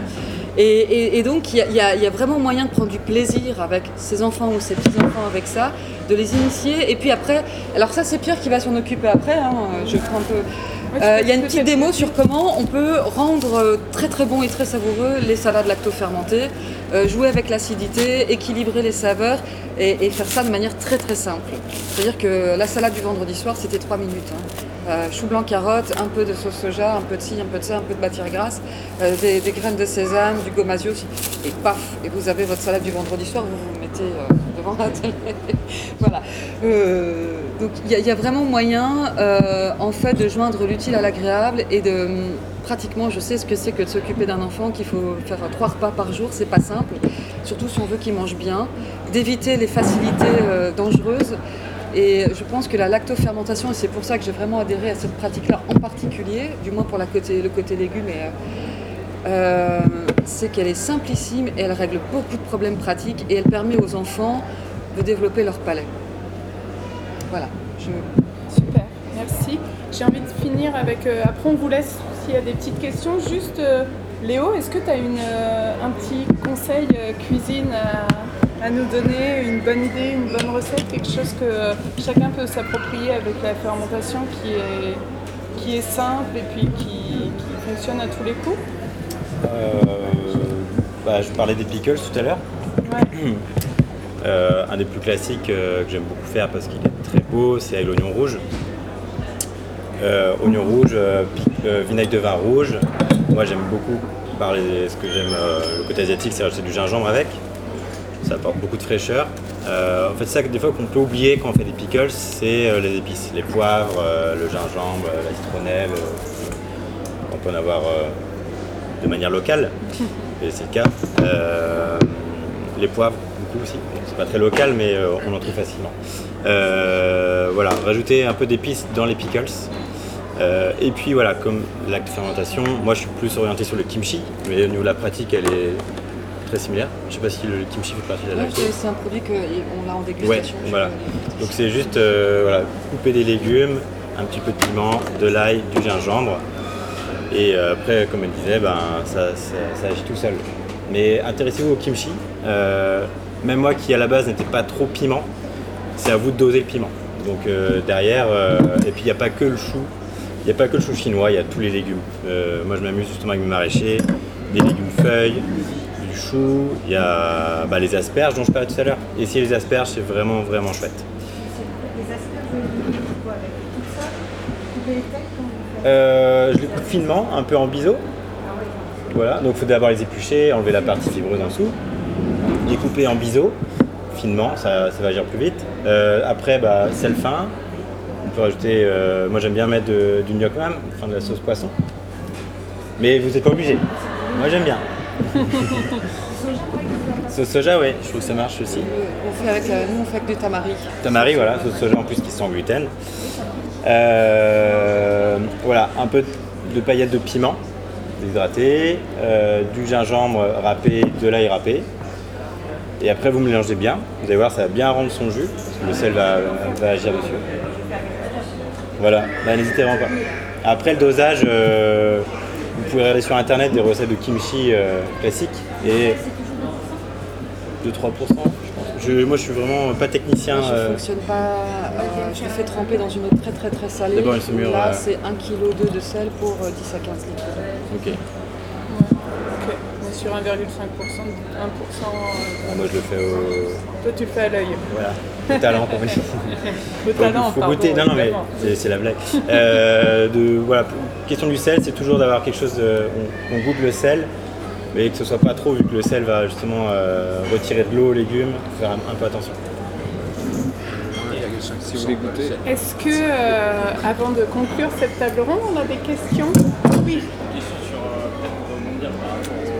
Et donc, il y a vraiment moyen de prendre du plaisir avec ses enfants ou ses petits-enfants avec ça, de les initier. Et puis après, alors ça, c'est Pierre qui va s'en occuper après, hein, je prends un peu... Il y a une petite démo sur comment on peut rendre très très bon et très savoureux les salades lacto-fermentées, jouer avec l'acidité, équilibrer les saveurs et faire ça de manière très très simple. C'est-à-dire que la salade du vendredi soir, c'était 3 minutes. Hein. Chou blanc, carottes, un peu de sauce soja, un peu de ci, un peu de ça, un peu de matière grasse, des graines de sésame, du gomasio, et paf, et vous avez votre salade du vendredi soir, vous vous mettez devant la télé. Voilà. Donc il y a vraiment moyen en fait de joindre l'utile à l'agréable et de pratiquement je sais ce que c'est que de s'occuper d'un enfant, qu'il faut faire 3 repas par jour, c'est pas simple, surtout si on veut qu'il mange bien, d'éviter les facilités dangereuses. Et je pense que la lactofermentation, et c'est pour ça que j'ai vraiment adhéré à cette pratique-là en particulier, du moins pour le côté légumes, c'est qu'elle est simplissime et elle règle beaucoup de problèmes pratiques et elle permet aux enfants de développer leur palais. Voilà. Super, merci. J'ai envie de finir avec... après, on vous laisse s'il y a des petites questions. Juste, Léo, est-ce que tu as un petit conseil cuisine à nous donner, une bonne idée, une bonne recette, quelque chose que chacun peut s'approprier avec la fermentation qui est simple et puis qui fonctionne à tous les coups? Je parlais des pickles tout à l'heure. Ouais. Un des plus classiques que j'aime beaucoup faire parce qu'il est très beau, c'est avec l'oignon rouge. Oignon rouge, vinaigre de vin rouge. Moi j'aime beaucoup, ce que j'aime le côté asiatique, c'est rajouter du gingembre avec. Ça apporte beaucoup de fraîcheur. En fait, ça des fois qu'on peut oublier quand on fait des pickles, c'est les épices, les poivres, le gingembre, la citronnelle. On peut en avoir de manière locale, et c'est le cas. Les poivres beaucoup aussi. C'est pas très local, mais on en trouve facilement. Voilà, rajouter un peu d'épices dans les pickles. Et puis voilà, comme l'acte de fermentation, moi je suis plus orienté sur le kimchi, mais au niveau de la pratique, elle est très similaire. Je sais pas si le kimchi fait partie de la lacto. C'est un produit qu'on a en dégustation. Ouais, voilà. Donc c'est juste voilà, couper des légumes, un petit peu de piment, de l'ail, du gingembre. Et après, comme elle disait, ça agit tout seul. Mais intéressez-vous au kimchi. Même moi qui à la base n'étais pas trop piment, c'est à vous de doser le piment. Donc derrière, et puis il n'y a pas que le chou, il n'y a pas que le chou chinois, il y a tous les légumes. Moi je m'amuse justement avec mes maraîchers, des légumes feuilles, du chou, il y a les asperges dont je parlais tout à l'heure. Essayez les asperges, c'est vraiment vraiment chouette. Les asperges, vous les coupez quoi avec tout ça? Vous coupez les têtes comme vous faites? Je les coupe finement, un peu en biseau. Voilà, donc il faut d'abord les éplucher, enlever la partie fibreuse en dessous, les couper en biseau, finement, ça va agir plus vite. Après, sel fin, on peut rajouter, moi j'aime bien mettre du gnoc mam, enfin de la sauce poisson, mais vous n'êtes pas obligé, moi j'aime bien. Sauce soja, oui, je trouve que ça marche aussi. Nous on fait avec du tamari. Tamari, voilà, sauce soja en plus qui sont en gluten. Voilà, un peu de paillettes de piment. Déshydraté, du gingembre râpé, de l'ail râpé, et après vous mélangez bien, vous allez voir ça va bien rendre son jus, parce que le sel va agir dessus. Voilà, n'hésitez vraiment pas. Après le dosage, vous pouvez regarder sur internet des recettes de kimchi classiques, et 2-3%, moi je suis vraiment pas technicien. Je ne fonctionne pas, je le fais tremper dans une eau très très très salée. D'abord, là c'est 1,2 kg de sel pour 10 à 15 litres. Ok. Ouais, ok, on est sur 1,5%, 1%. Moi je le fais au... Toi tu le fais à l'œil. Voilà, le talent pour moi. Le talent, faut goûter, non mais c'est la blague. Voilà, question du sel, c'est toujours d'avoir quelque chose, on goûte le sel. Mais que ce soit pas trop, vu que le sel va justement retirer de l'eau aux légumes, faire un peu attention. Si vous voulez goûter. Est-ce que, avant de conclure cette table ronde, on a des questions? Oui. Sur peut-être rebondir par rapport à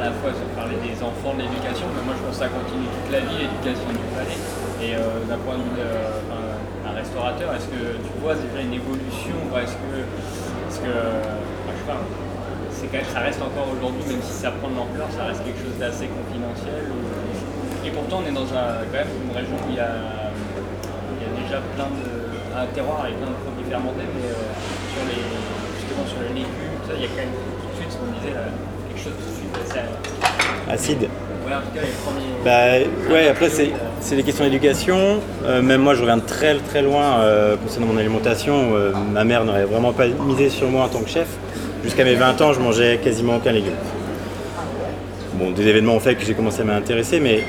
la fois, vous parlez des enfants, de l'éducation, mais moi je pense que ça continue toute la vie, l'éducation du palais. Et d'un point de vue d'un restaurateur, est-ce que tu vois déjà une évolution ou est-ce que je sais pas. C'est quand même, ça reste encore aujourd'hui, même si ça prend de l'ampleur, ça reste quelque chose d'assez confidentiel. Et pourtant, on est dans une région où il y a déjà un terroir avec plein de produits fermentés, mais sur les légumes, ça, il y a quand même tout de suite, ce qu'on disait, quelque chose de acide. Ouais, en tout cas, les premiers... Bah, ouais, après, c'est les questions d'éducation. Même moi, je reviens de très, très loin concernant mon alimentation. Ma mère n'aurait vraiment pas misé sur moi en tant que chef. Jusqu'à mes 20 ans, je mangeais quasiment aucun légume. Bon, des événements ont fait que j'ai commencé à m'intéresser, mais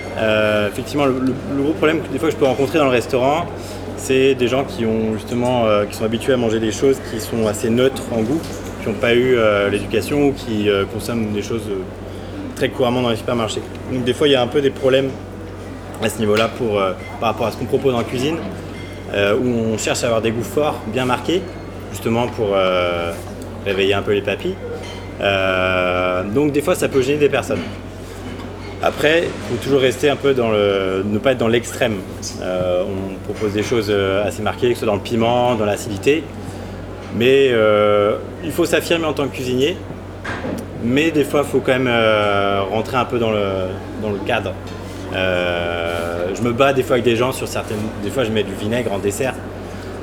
effectivement, le gros problème que des fois que je peux rencontrer dans le restaurant, c'est des gens qui ont justement, qui sont habitués à manger des choses qui sont assez neutres en goût, qui n'ont pas eu l'éducation ou qui consomment des choses très couramment dans les supermarchés. Donc des fois, il y a un peu des problèmes à ce niveau-là pour, par rapport à ce qu'on propose en cuisine, où on cherche à avoir des goûts forts, bien marqués, justement pour réveiller un peu les papilles. Donc des fois ça peut gêner des personnes. Après, il faut toujours rester un peu dans le... ne pas être dans l'extrême. On propose des choses assez marquées, que ce soit dans le piment, dans l'acidité. Mais il faut s'affirmer en tant que cuisinier. Mais des fois, il faut quand même rentrer un peu dans le cadre. Je me bats des fois avec des gens sur certaines... Des fois, je mets du vinaigre en dessert.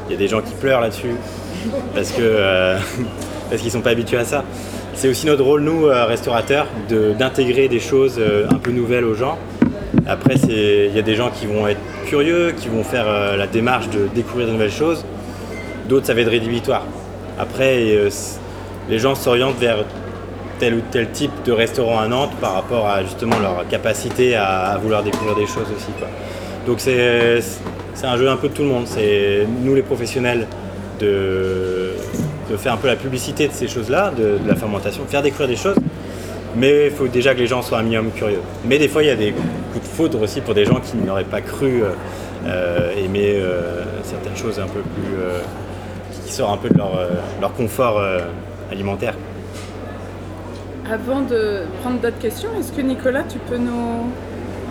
Il y a des gens qui pleurent là-dessus parce qu'ils sont pas habitués à ça. C'est aussi notre rôle, nous, restaurateurs, d'intégrer des choses un peu nouvelles aux gens. Après, il y a des gens qui vont être curieux, qui vont faire la démarche de découvrir de nouvelles choses. D'autres, ça va être rédhibitoire. Après, les gens s'orientent vers tel ou tel type de restaurant à Nantes par rapport à justement leur capacité à vouloir découvrir des choses aussi, quoi. Donc, c'est un jeu un peu de tout le monde. C'est nous, les professionnels, de faire un peu la publicité de ces choses-là, de la fermentation, faire découvrir des choses, mais il faut déjà que les gens soient un minimum curieux. Mais des fois, il y a des coups de foudre aussi pour des gens qui n'auraient pas cru aimer certaines choses un peu plus... qui sortent un peu de leur confort alimentaire. Avant de prendre d'autres questions, est-ce que Nicolas, tu peux nous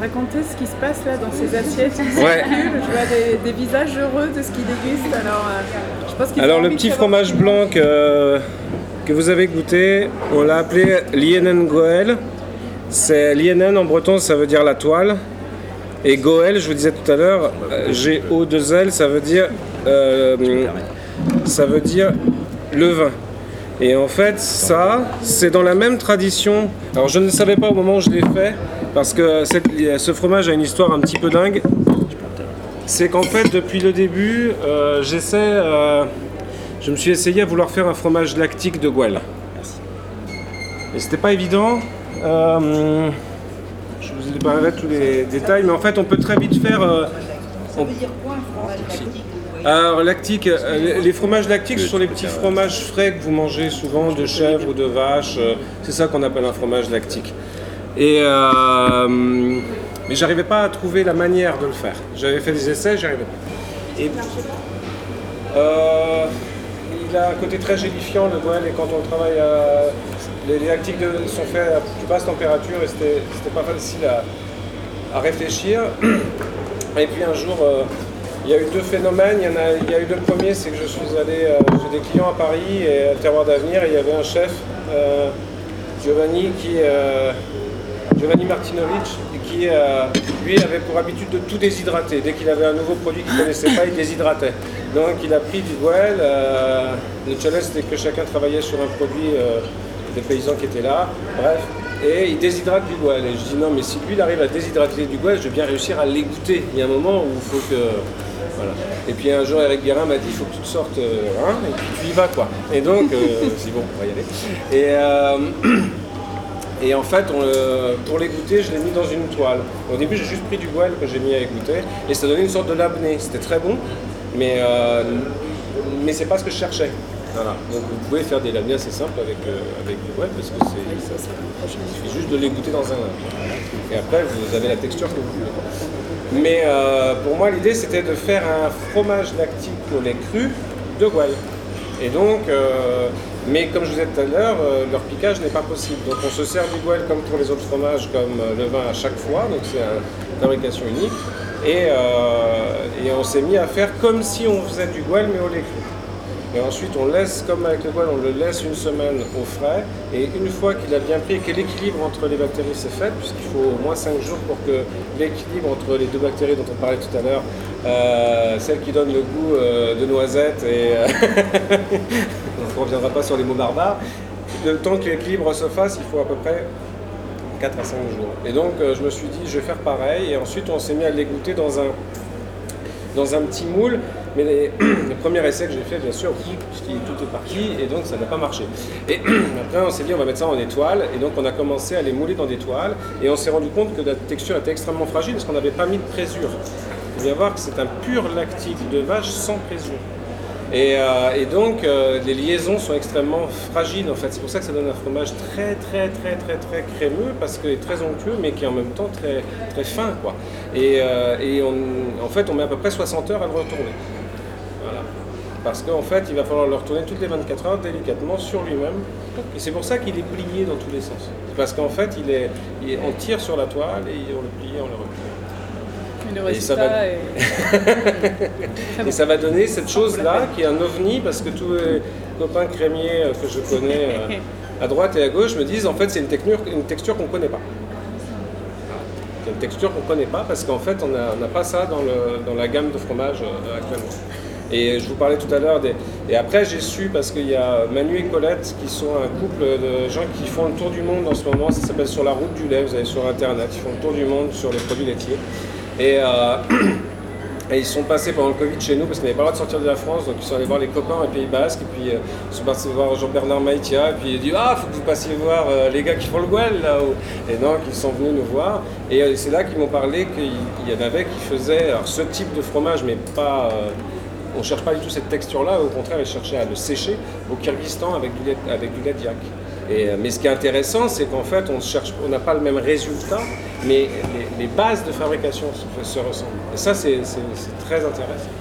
raconter ce qui se passe là dans ces assiettes? Ouais. Je vois des visages heureux de ce qu'ils dégustent, alors... Alors le petit fromage blanc que vous avez goûté, on l'a appelé lienen goël. C'est lienen en breton, ça veut dire la toile. Et goël, je vous disais tout à l'heure, G-O-2-L, ça veut dire le vin. Et en fait, ça, c'est dans la même tradition. Alors je ne savais pas au moment où je l'ai fait, parce que ce fromage a une histoire un petit peu dingue. C'est qu'en fait, depuis le début, je me suis essayé à vouloir faire un fromage lactique de Gwell. Merci. Et c'était pas évident. Je vous ai parlé tous les détails, mais en fait, on peut très vite faire... Ça veut dire quoi, un fromage lactique? Alors, lactique, les fromages lactiques, ce sont les petits fromages frais que vous mangez souvent, de chèvre ou de vache. C'est ça qu'on appelle un fromage lactique. Et... mais j'arrivais pas à trouver la manière de le faire. J'avais fait des essais, j'arrivais pas. Et il a un côté très gélifiant, le voile, et quand on travaille, les lactiques sont faits à plus basse température, et c'était pas facile à réfléchir. Et puis un jour, il y a eu deux phénomènes. Il y a eu le premier, c'est que je suis allé, j'ai des clients à Paris et à Terroir d'Avenir, et il y avait un chef, Giovanni Martinovic, qui lui avait pour habitude de tout déshydrater. Dès qu'il avait un nouveau produit qu'il ne connaissait pas, il déshydratait. Donc il a pris du Gwell. Le challenge, c'était que chacun travaillait sur un produit des paysans qui étaient là. Bref, et il déshydrate du Gwell. Et je dis non, mais si lui il arrive à déshydrater du Gwell, je vais bien réussir à l'égoutter. Il y a un moment où il faut que... Voilà. Et puis un jour, Eric Guérin m'a dit, il faut que tu te sortes, hein, et puis tu y vas, quoi. Et donc, c'est bon, on va y aller. Et en fait, pour l'égoutter, je l'ai mis dans une toile. Au début, j'ai juste pris du Gwell que j'ai mis à égoutter, et ça donnait une sorte de labné. C'était très bon, mais c'est pas ce que je cherchais. Voilà. Donc vous pouvez faire des labnés assez simples avec du Gwell, parce que il suffit juste de l'égoutter dans un... Et après, vous avez la texture que vous voulez. Mais pour moi, l'idée, c'était de faire un fromage lactique au lait cru de Gwell. Et donc... mais comme je vous disais tout à l'heure, leur piquage n'est pas possible. Donc on se sert du Gwell comme pour les autres fromages, comme le vin à chaque fois. Donc c'est une fabrication unique. Et on s'est mis à faire comme si on faisait du Gwell, mais au lait cru. Et ensuite on laisse, comme avec le Gwell, on le laisse une semaine au frais. Et une fois qu'il a bien pris et que l'équilibre entre les bactéries s'est fait, puisqu'il faut au moins 5 jours pour que l'équilibre entre les deux bactéries dont on parlait tout à l'heure, celle qui donne le goût de noisette et... On ne reviendra pas sur les mots barbares. le temps que l'équilibre se fasse, il faut à peu près 4 à 5 jours. Et donc je me suis dit, je vais faire pareil. Et ensuite, on s'est mis à l'égoutter dans un petit moule. Mais le premier essai que j'ai fait, bien sûr, tout est parti, et donc ça n'a pas marché. Et après, on s'est dit, on va mettre ça en étoile, et donc on a commencé à les mouler dans des toiles, et on s'est rendu compte que la texture était extrêmement fragile, parce qu'on n'avait pas mis de présure. Il faut bien voir que c'est un pur lactique de vache sans présure. Et donc, les liaisons sont extrêmement fragiles, en fait. C'est pour ça que ça donne un fromage très crémeux, parce qu'il est très onctueux, mais qui est en même temps très fin, quoi. Et en fait, on met à peu près 60 heures à le retourner. Voilà. Parce qu'en fait, il va falloir le retourner toutes les 24 heures délicatement sur lui-même. Et c'est pour ça qu'il est plié dans tous les sens. Parce qu'en fait, on tire sur la toile et on le plie et on le replie. Mais le résultat et ça va donner cette chose-là qui est un ovni, parce que tous les copains crémiers que je connais à droite et à gauche me disent en fait c'est une texture qu'on ne connaît pas. C'est une texture qu'on ne connaît pas parce qu'en fait, on n'a pas ça dans la gamme de fromage actuellement. Et je vous parlais tout à l'heure Et après, j'ai su, parce qu'il y a Manu et Colette, qui sont un couple de gens qui font le tour du monde en ce moment. Ça s'appelle Sur la route du lait, vous allez sur Internet. Ils font le tour du monde sur les produits laitiers. Et ils sont passés pendant le Covid chez nous, parce qu'ils n'avaient pas le droit de sortir de la France. Donc ils sont allés voir les copains au Pays Basque. Et puis ils sont partis voir Jean-Bernard Maïtia. Et puis ils ont dit, faut que vous passiez voir les gars qui font le Gwell là-haut. Et donc ils sont venus nous voir. Et c'est là qu'ils m'ont parlé qu'il y en avait qui faisaient ce type de fromage, mais pas... on ne cherche pas du tout cette texture-là, au contraire, elle cherchait à le sécher au Kyrgyzstan avec du lait de yak. Mais ce qui est intéressant, c'est qu'en fait, on n'a pas le même résultat, mais les bases de fabrication se ressemblent. Et ça, c'est très intéressant.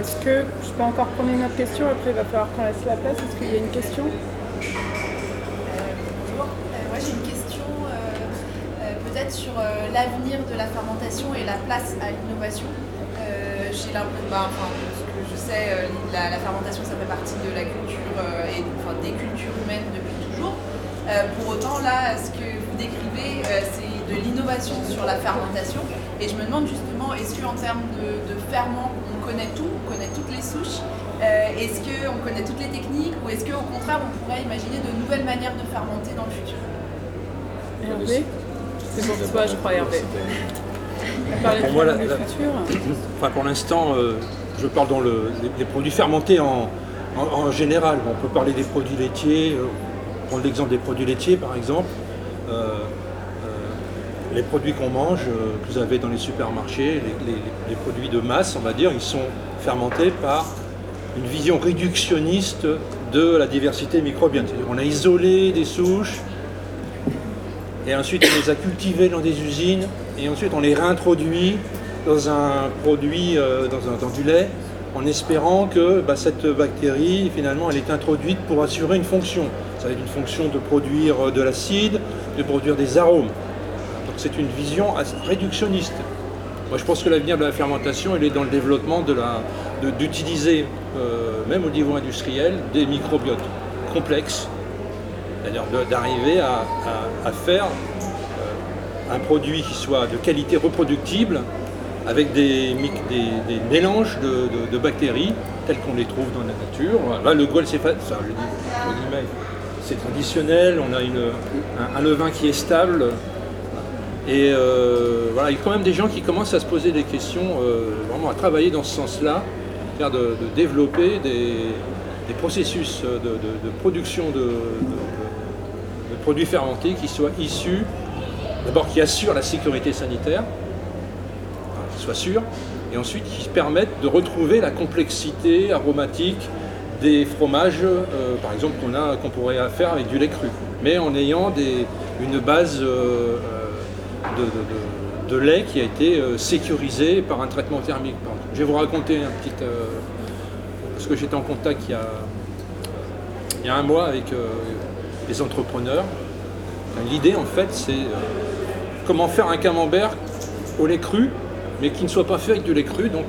Est-ce que je peux encore prendre une autre question? Après, il va falloir qu'on laisse la place. Est-ce qu'il y a une question? Bonjour. Moi, j'ai une question peut-être sur l'avenir de la fermentation et la place à l'innovation. Ce que je sais, la fermentation, ça fait partie de la culture et des cultures humaines depuis toujours. Pour autant, là, ce que vous décrivez, c'est de l'innovation sur la fermentation. Et je me demande justement, est-ce qu'en termes de ferment, on connaît tout, on connaît toutes les souches, est-ce qu'on connaît toutes les techniques, ou est-ce qu'au contraire, on pourrait imaginer de nouvelles manières de fermenter dans le futur? Hervé, c'est pour toi, je crois, Hervé. Pour l'instant, je parle dans les produits fermentés en général. On peut parler des produits laitiers, prendre l'exemple des produits laitiers par exemple. Les produits qu'on mange, que vous avez dans les supermarchés, les produits de masse, on va dire, ils sont fermentés par une vision réductionniste de la diversité microbienne. C'est-à-dire on a isolé des souches et ensuite on les a cultivées dans des usines. Et ensuite, on les réintroduit dans un produit, dans du lait, en espérant que cette bactérie, finalement, elle est introduite pour assurer une fonction. Ça va être une fonction de produire de l'acide, de produire des arômes. Donc c'est une vision réductionniste. Moi, je pense que l'avenir de la fermentation, il est dans le développement d'utiliser, même au niveau industriel, des microbiotes complexes. C'est-à-dire d'arriver à faire un produit qui soit de qualité reproductible, avec des mélanges de bactéries, telles qu'on les trouve dans la nature. Là, le Gwell, c'est traditionnel, on a un levain qui est stable. Et voilà, il y a quand même des gens qui commencent à se poser des questions, vraiment à travailler dans ce sens-là, faire de développer des processus de production de produits fermentés qui soient issus. D'abord qui assure la sécurité sanitaire, qui soit sûr, et ensuite qui permettent de retrouver la complexité aromatique des fromages, par exemple qu'on pourrait faire avec du lait cru, mais en ayant une base de lait qui a été sécurisée par un traitement thermique. Je vais vous raconter un petit... parce que j'étais en contact il y a un mois avec des entrepreneurs. L'idée, en fait, c'est comment faire un camembert au lait cru, mais qui ne soit pas fait avec du lait cru. Donc,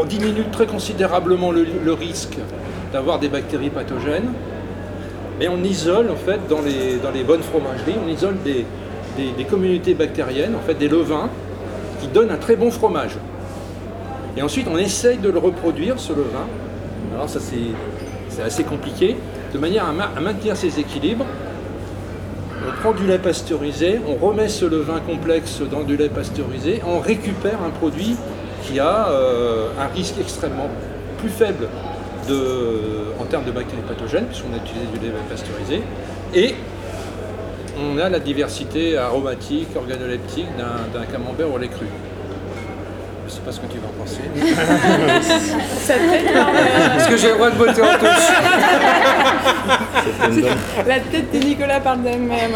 on diminue très considérablement le risque d'avoir des bactéries pathogènes. Mais on isole, en fait, dans les bonnes fromageries, on isole des communautés bactériennes, en fait, des levains, qui donnent un très bon fromage. Et ensuite, on essaye de le reproduire, ce levain. Alors, ça, c'est... c'est assez compliqué, de manière à maintenir ces équilibres. On prend du lait pasteurisé, on remet ce levain complexe dans du lait pasteurisé, on récupère un produit qui a un risque extrêmement plus faible en termes de bactéries pathogènes, puisqu'on a utilisé du lait pasteurisé, et on a la diversité aromatique, organoleptique d'un camembert au lait cru. Je ne sais pas ce que tu vas en penser. Ça fait énorme. Est-ce que j'ai le droit de voter en touche? La tête de Nicolas parle d'elle-même.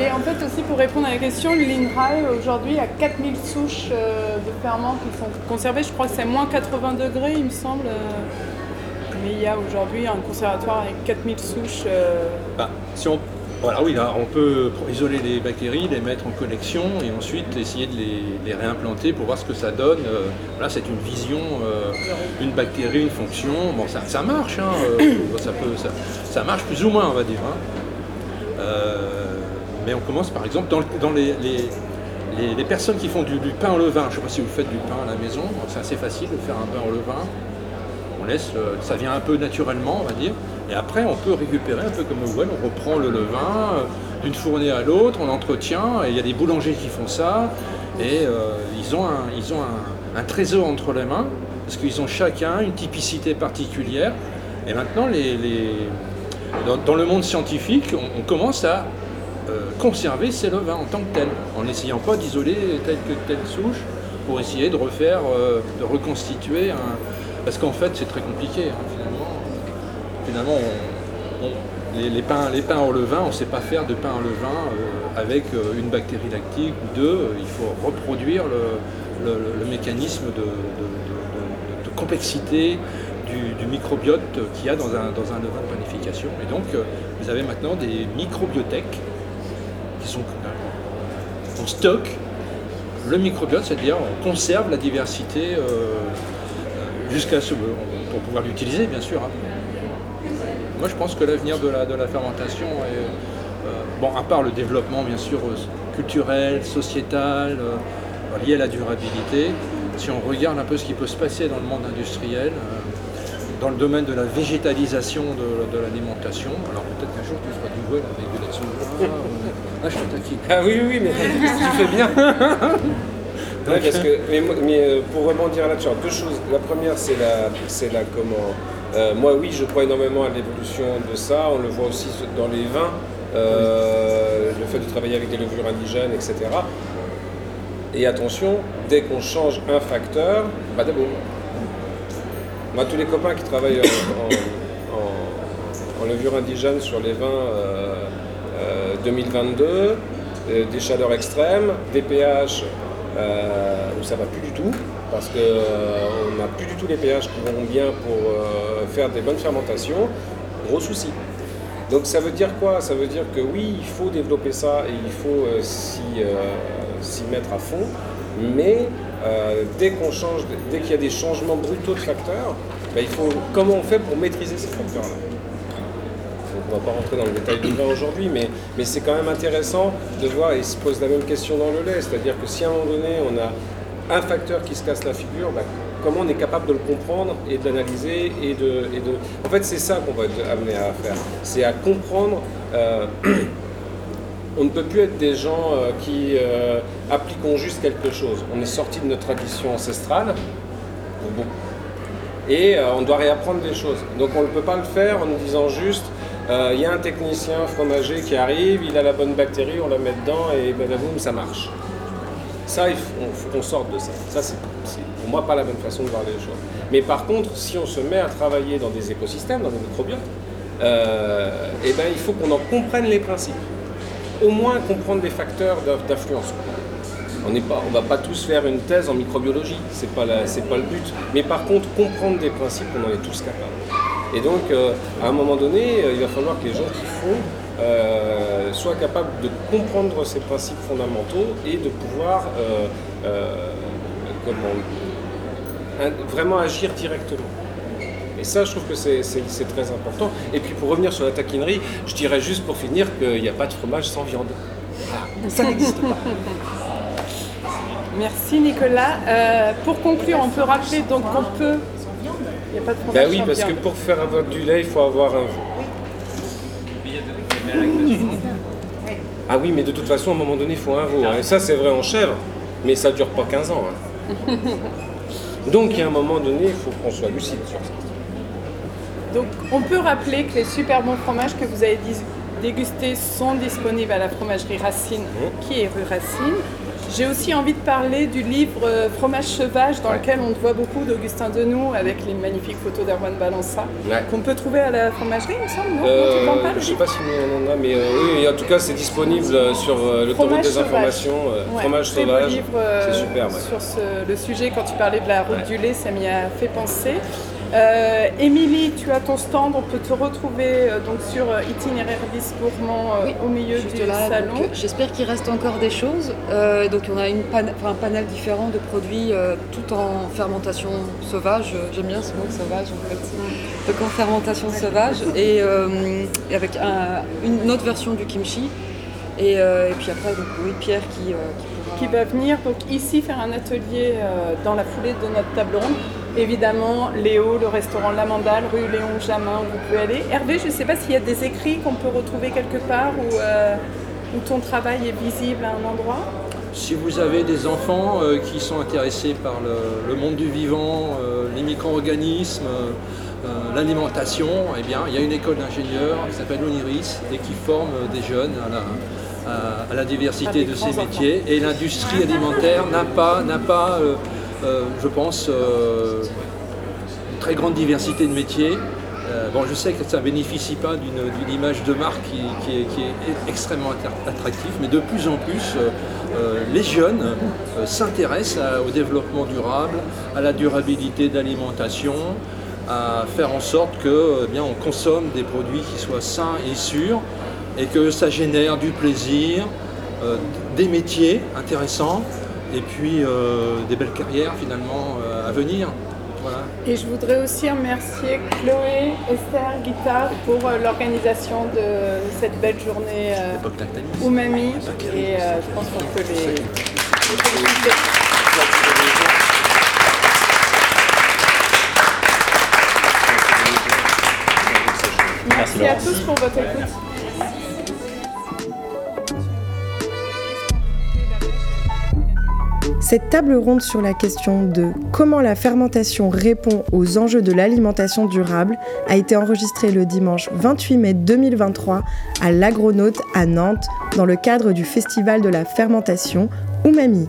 Et en fait aussi, pour répondre à la question, l'INRAE aujourd'hui a 4000 souches de ferments qui sont conservées. Je crois que c'est moins 80 degrés, il me semble. Mais il y a aujourd'hui un conservatoire avec 4000 souches. Voilà, oui, là, on peut isoler les bactéries, les mettre en connexion et ensuite essayer de les réimplanter pour voir ce que ça donne. Voilà, c'est une vision, une bactérie, une fonction. Bon, ça marche, hein, ça marche plus ou moins, on va dire. Hein. Mais on commence par exemple dans les personnes qui font du pain au levain. Je ne sais pas si vous faites du pain à la maison, c'est assez facile de faire un pain au levain. On laisse, ça vient un peu naturellement, on va dire, et après on peut récupérer un peu comme le Gwell, on reprend le levain d'une fournée à l'autre, on l'entretient, et il y a des boulangers qui font ça, et ils ont un trésor entre les mains, parce qu'ils ont chacun une typicité particulière, et maintenant dans le monde scientifique, on commence à conserver ces levains en tant que tels, en n'essayant pas d'isoler telle souche, pour essayer de refaire, de reconstituer un... Parce qu'en fait, c'est très compliqué, hein, finalement. Les pains au levain, on ne sait pas faire de pain au levain avec une bactérie lactique ou deux. Il faut reproduire le mécanisme de complexité du microbiote qu'il y a dans un levain de panification. Et donc, vous avez maintenant des microbiothèques qui sont... On stocke le microbiote, c'est-à-dire on conserve la diversité... pour pouvoir l'utiliser, bien sûr. Moi, je pense que l'avenir de la fermentation est... bon, à part le développement, bien sûr, culturel, sociétal, lié à la durabilité, si on regarde un peu ce qui peut se passer dans le monde industriel, dans le domaine de la végétalisation de l'alimentation, alors peut-être qu'un jour, tu feras du Gwell avec de la soja... Ah, je te taquine. Ah oui, mais tu fais bien. Ouais, parce que, mais pour rebondir là-dessus, deux choses. La première, c'est la comment. Moi, oui, je crois énormément à l'évolution de ça. On le voit aussi dans les vins, le fait de travailler avec des levures indigènes, etc. Et attention, dès qu'on change un facteur, bah d'abord. Moi, tous les copains qui travaillent en levure indigène sur les vins 2022, des chaleurs extrêmes, des pH. Ça va plus du tout parce qu'on n'a plus du tout les pH qui vont bien pour faire des bonnes fermentations, gros souci. Donc ça veut dire quoi? Ça veut dire que oui, il faut développer ça et il faut s'y mettre à fond, mais dès qu'il y a des changements brutaux de facteurs, ben, comment on fait pour maîtriser ces facteurs-là? On ne va pas rentrer dans le détail du vin aujourd'hui, mais c'est quand même intéressant de voir, et il se pose la même question dans le lait, c'est-à-dire que si à un moment donné on a un facteur qui se casse la figure, bah, comment on est capable de le comprendre et de l'analyser et de... En fait, c'est ça qu'on va être amené à faire, c'est à comprendre... On ne peut plus être des gens qui appliquons juste quelque chose. On est sorti de notre tradition ancestrale, bon, et on doit réapprendre des choses. Donc on ne peut pas le faire en nous disant juste... Il y a un technicien fromager qui arrive, il a la bonne bactérie, on la met dedans et badaboum, ça marche. Ça, il faut qu'on sorte de ça. Ça, c'est pour moi pas la bonne façon de voir les choses. Mais par contre, si on se met à travailler dans des écosystèmes, dans des microbiotes, il faut qu'on en comprenne les principes. Au moins comprendre les facteurs d'influence. On ne va pas tous faire une thèse en microbiologie, c'est pas le but. Mais par contre, comprendre des principes, on en est tous capables. Et donc, à un moment donné, il va falloir que les gens qui font soient capables de comprendre ces principes fondamentaux et de pouvoir vraiment agir directement. Et ça, je trouve que c'est très important. Et puis, pour revenir sur la taquinerie, je dirais juste pour finir qu'il n'y a pas de fromage sans viande. Ça n'existe pas. Merci Nicolas. Pour conclure, on peut rappeler donc qu'on peut... Sans viande Il n'y a pas de fromage. Bah oui, parce que pour faire avoir du lait, il faut avoir un veau. Oui. Ah oui, mais de toute façon, à un moment donné, il faut un veau. Hein. Et ça, c'est vrai en chèvre, mais ça ne dure pas 15 ans. Hein. Donc, à un moment donné, il faut qu'on soit lucide sur ça. Donc, on peut rappeler que les super bons fromages que vous avez dégustés sont disponibles à la fromagerie Racine, qui est rue Racine. J'ai aussi envie de parler du livre Fromage sauvage, dans lequel on voit beaucoup d'Augustin Denoux avec les magnifiques photos d'Erwan Balança, qu'on peut trouver à la fromagerie, il me semble, non? Je ne sais pas si on en a, mais oui, en tout cas, c'est disponible sur le Fromage des informations. Fromage sauvage, c'est super. Ouais. Sur le sujet, quand tu parlais de la route du lait, ça m'y a fait penser. Émilie, tu as ton stand, on peut te retrouver donc sur Itinéraire bis gourmand au milieu du salon. J'espère qu'il reste encore des choses. Donc on a un panel différent de produits tout en fermentation sauvage. J'aime bien ce mot sauvage en fait. Donc en fermentation sauvage et avec une autre version du kimchi. Et puis après, donc, Louis-Pierre qui va venir donc, ici faire un atelier dans la foulée de notre table ronde. Évidemment, Léo, le restaurant La Mandale, rue Léon Jamin, où vous pouvez aller. Hervé, je ne sais pas s'il y a des écrits qu'on peut retrouver quelque part où ton travail est visible à un endroit. Si vous avez des enfants qui sont intéressés par le monde du vivant, les micro-organismes, l'alimentation, eh bien, il y a une école d'ingénieurs qui s'appelle Oniris et qui forme des jeunes à la diversité de ces métiers. Et l'industrie alimentaire n'a pas, je pense, une très grande diversité de métiers. Bon, je sais que ça ne bénéficie pas d'une image de marque qui est extrêmement attractive, mais de plus en plus, les jeunes s'intéressent au développement durable, à la durabilité d'alimentation, à faire en sorte que, eh bien, on consomme des produits qui soient sains et sûrs, et que ça génère du plaisir, des métiers intéressants, et puis des belles carrières finalement à venir. Voilà. Et je voudrais aussi remercier Chloé, Esther, Guitard pour l'organisation de cette belle journée Umami. Et je pense qu'on peut les féliciter. Merci à tous pour votre écoute. Cette table ronde sur la question de comment la fermentation répond aux enjeux de l'alimentation durable a été enregistrée le dimanche 28 mai 2023 à l'Agronaute à Nantes dans le cadre du Festival de la fermentation Umami.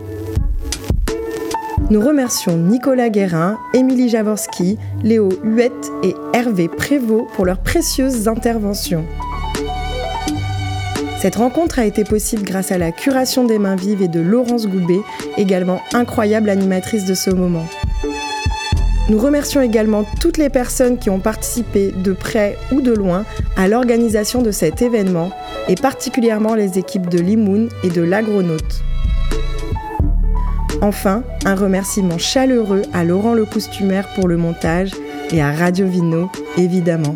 Nous remercions Nicolas Guérin, Émilie Jaworski, Léo Hué et Hervé Prévost pour leurs précieuses interventions. Cette rencontre a été possible grâce à la curation des mains vives et de Laurence Goubet, également incroyable animatrice de ce moment. Nous remercions également toutes les personnes qui ont participé, de près ou de loin, à l'organisation de cet événement, et particulièrement les équipes de Limoun et de l'Agronaute. Enfin, un remerciement chaleureux à Laurent le Costumaire pour le montage et à Radio Vino, évidemment.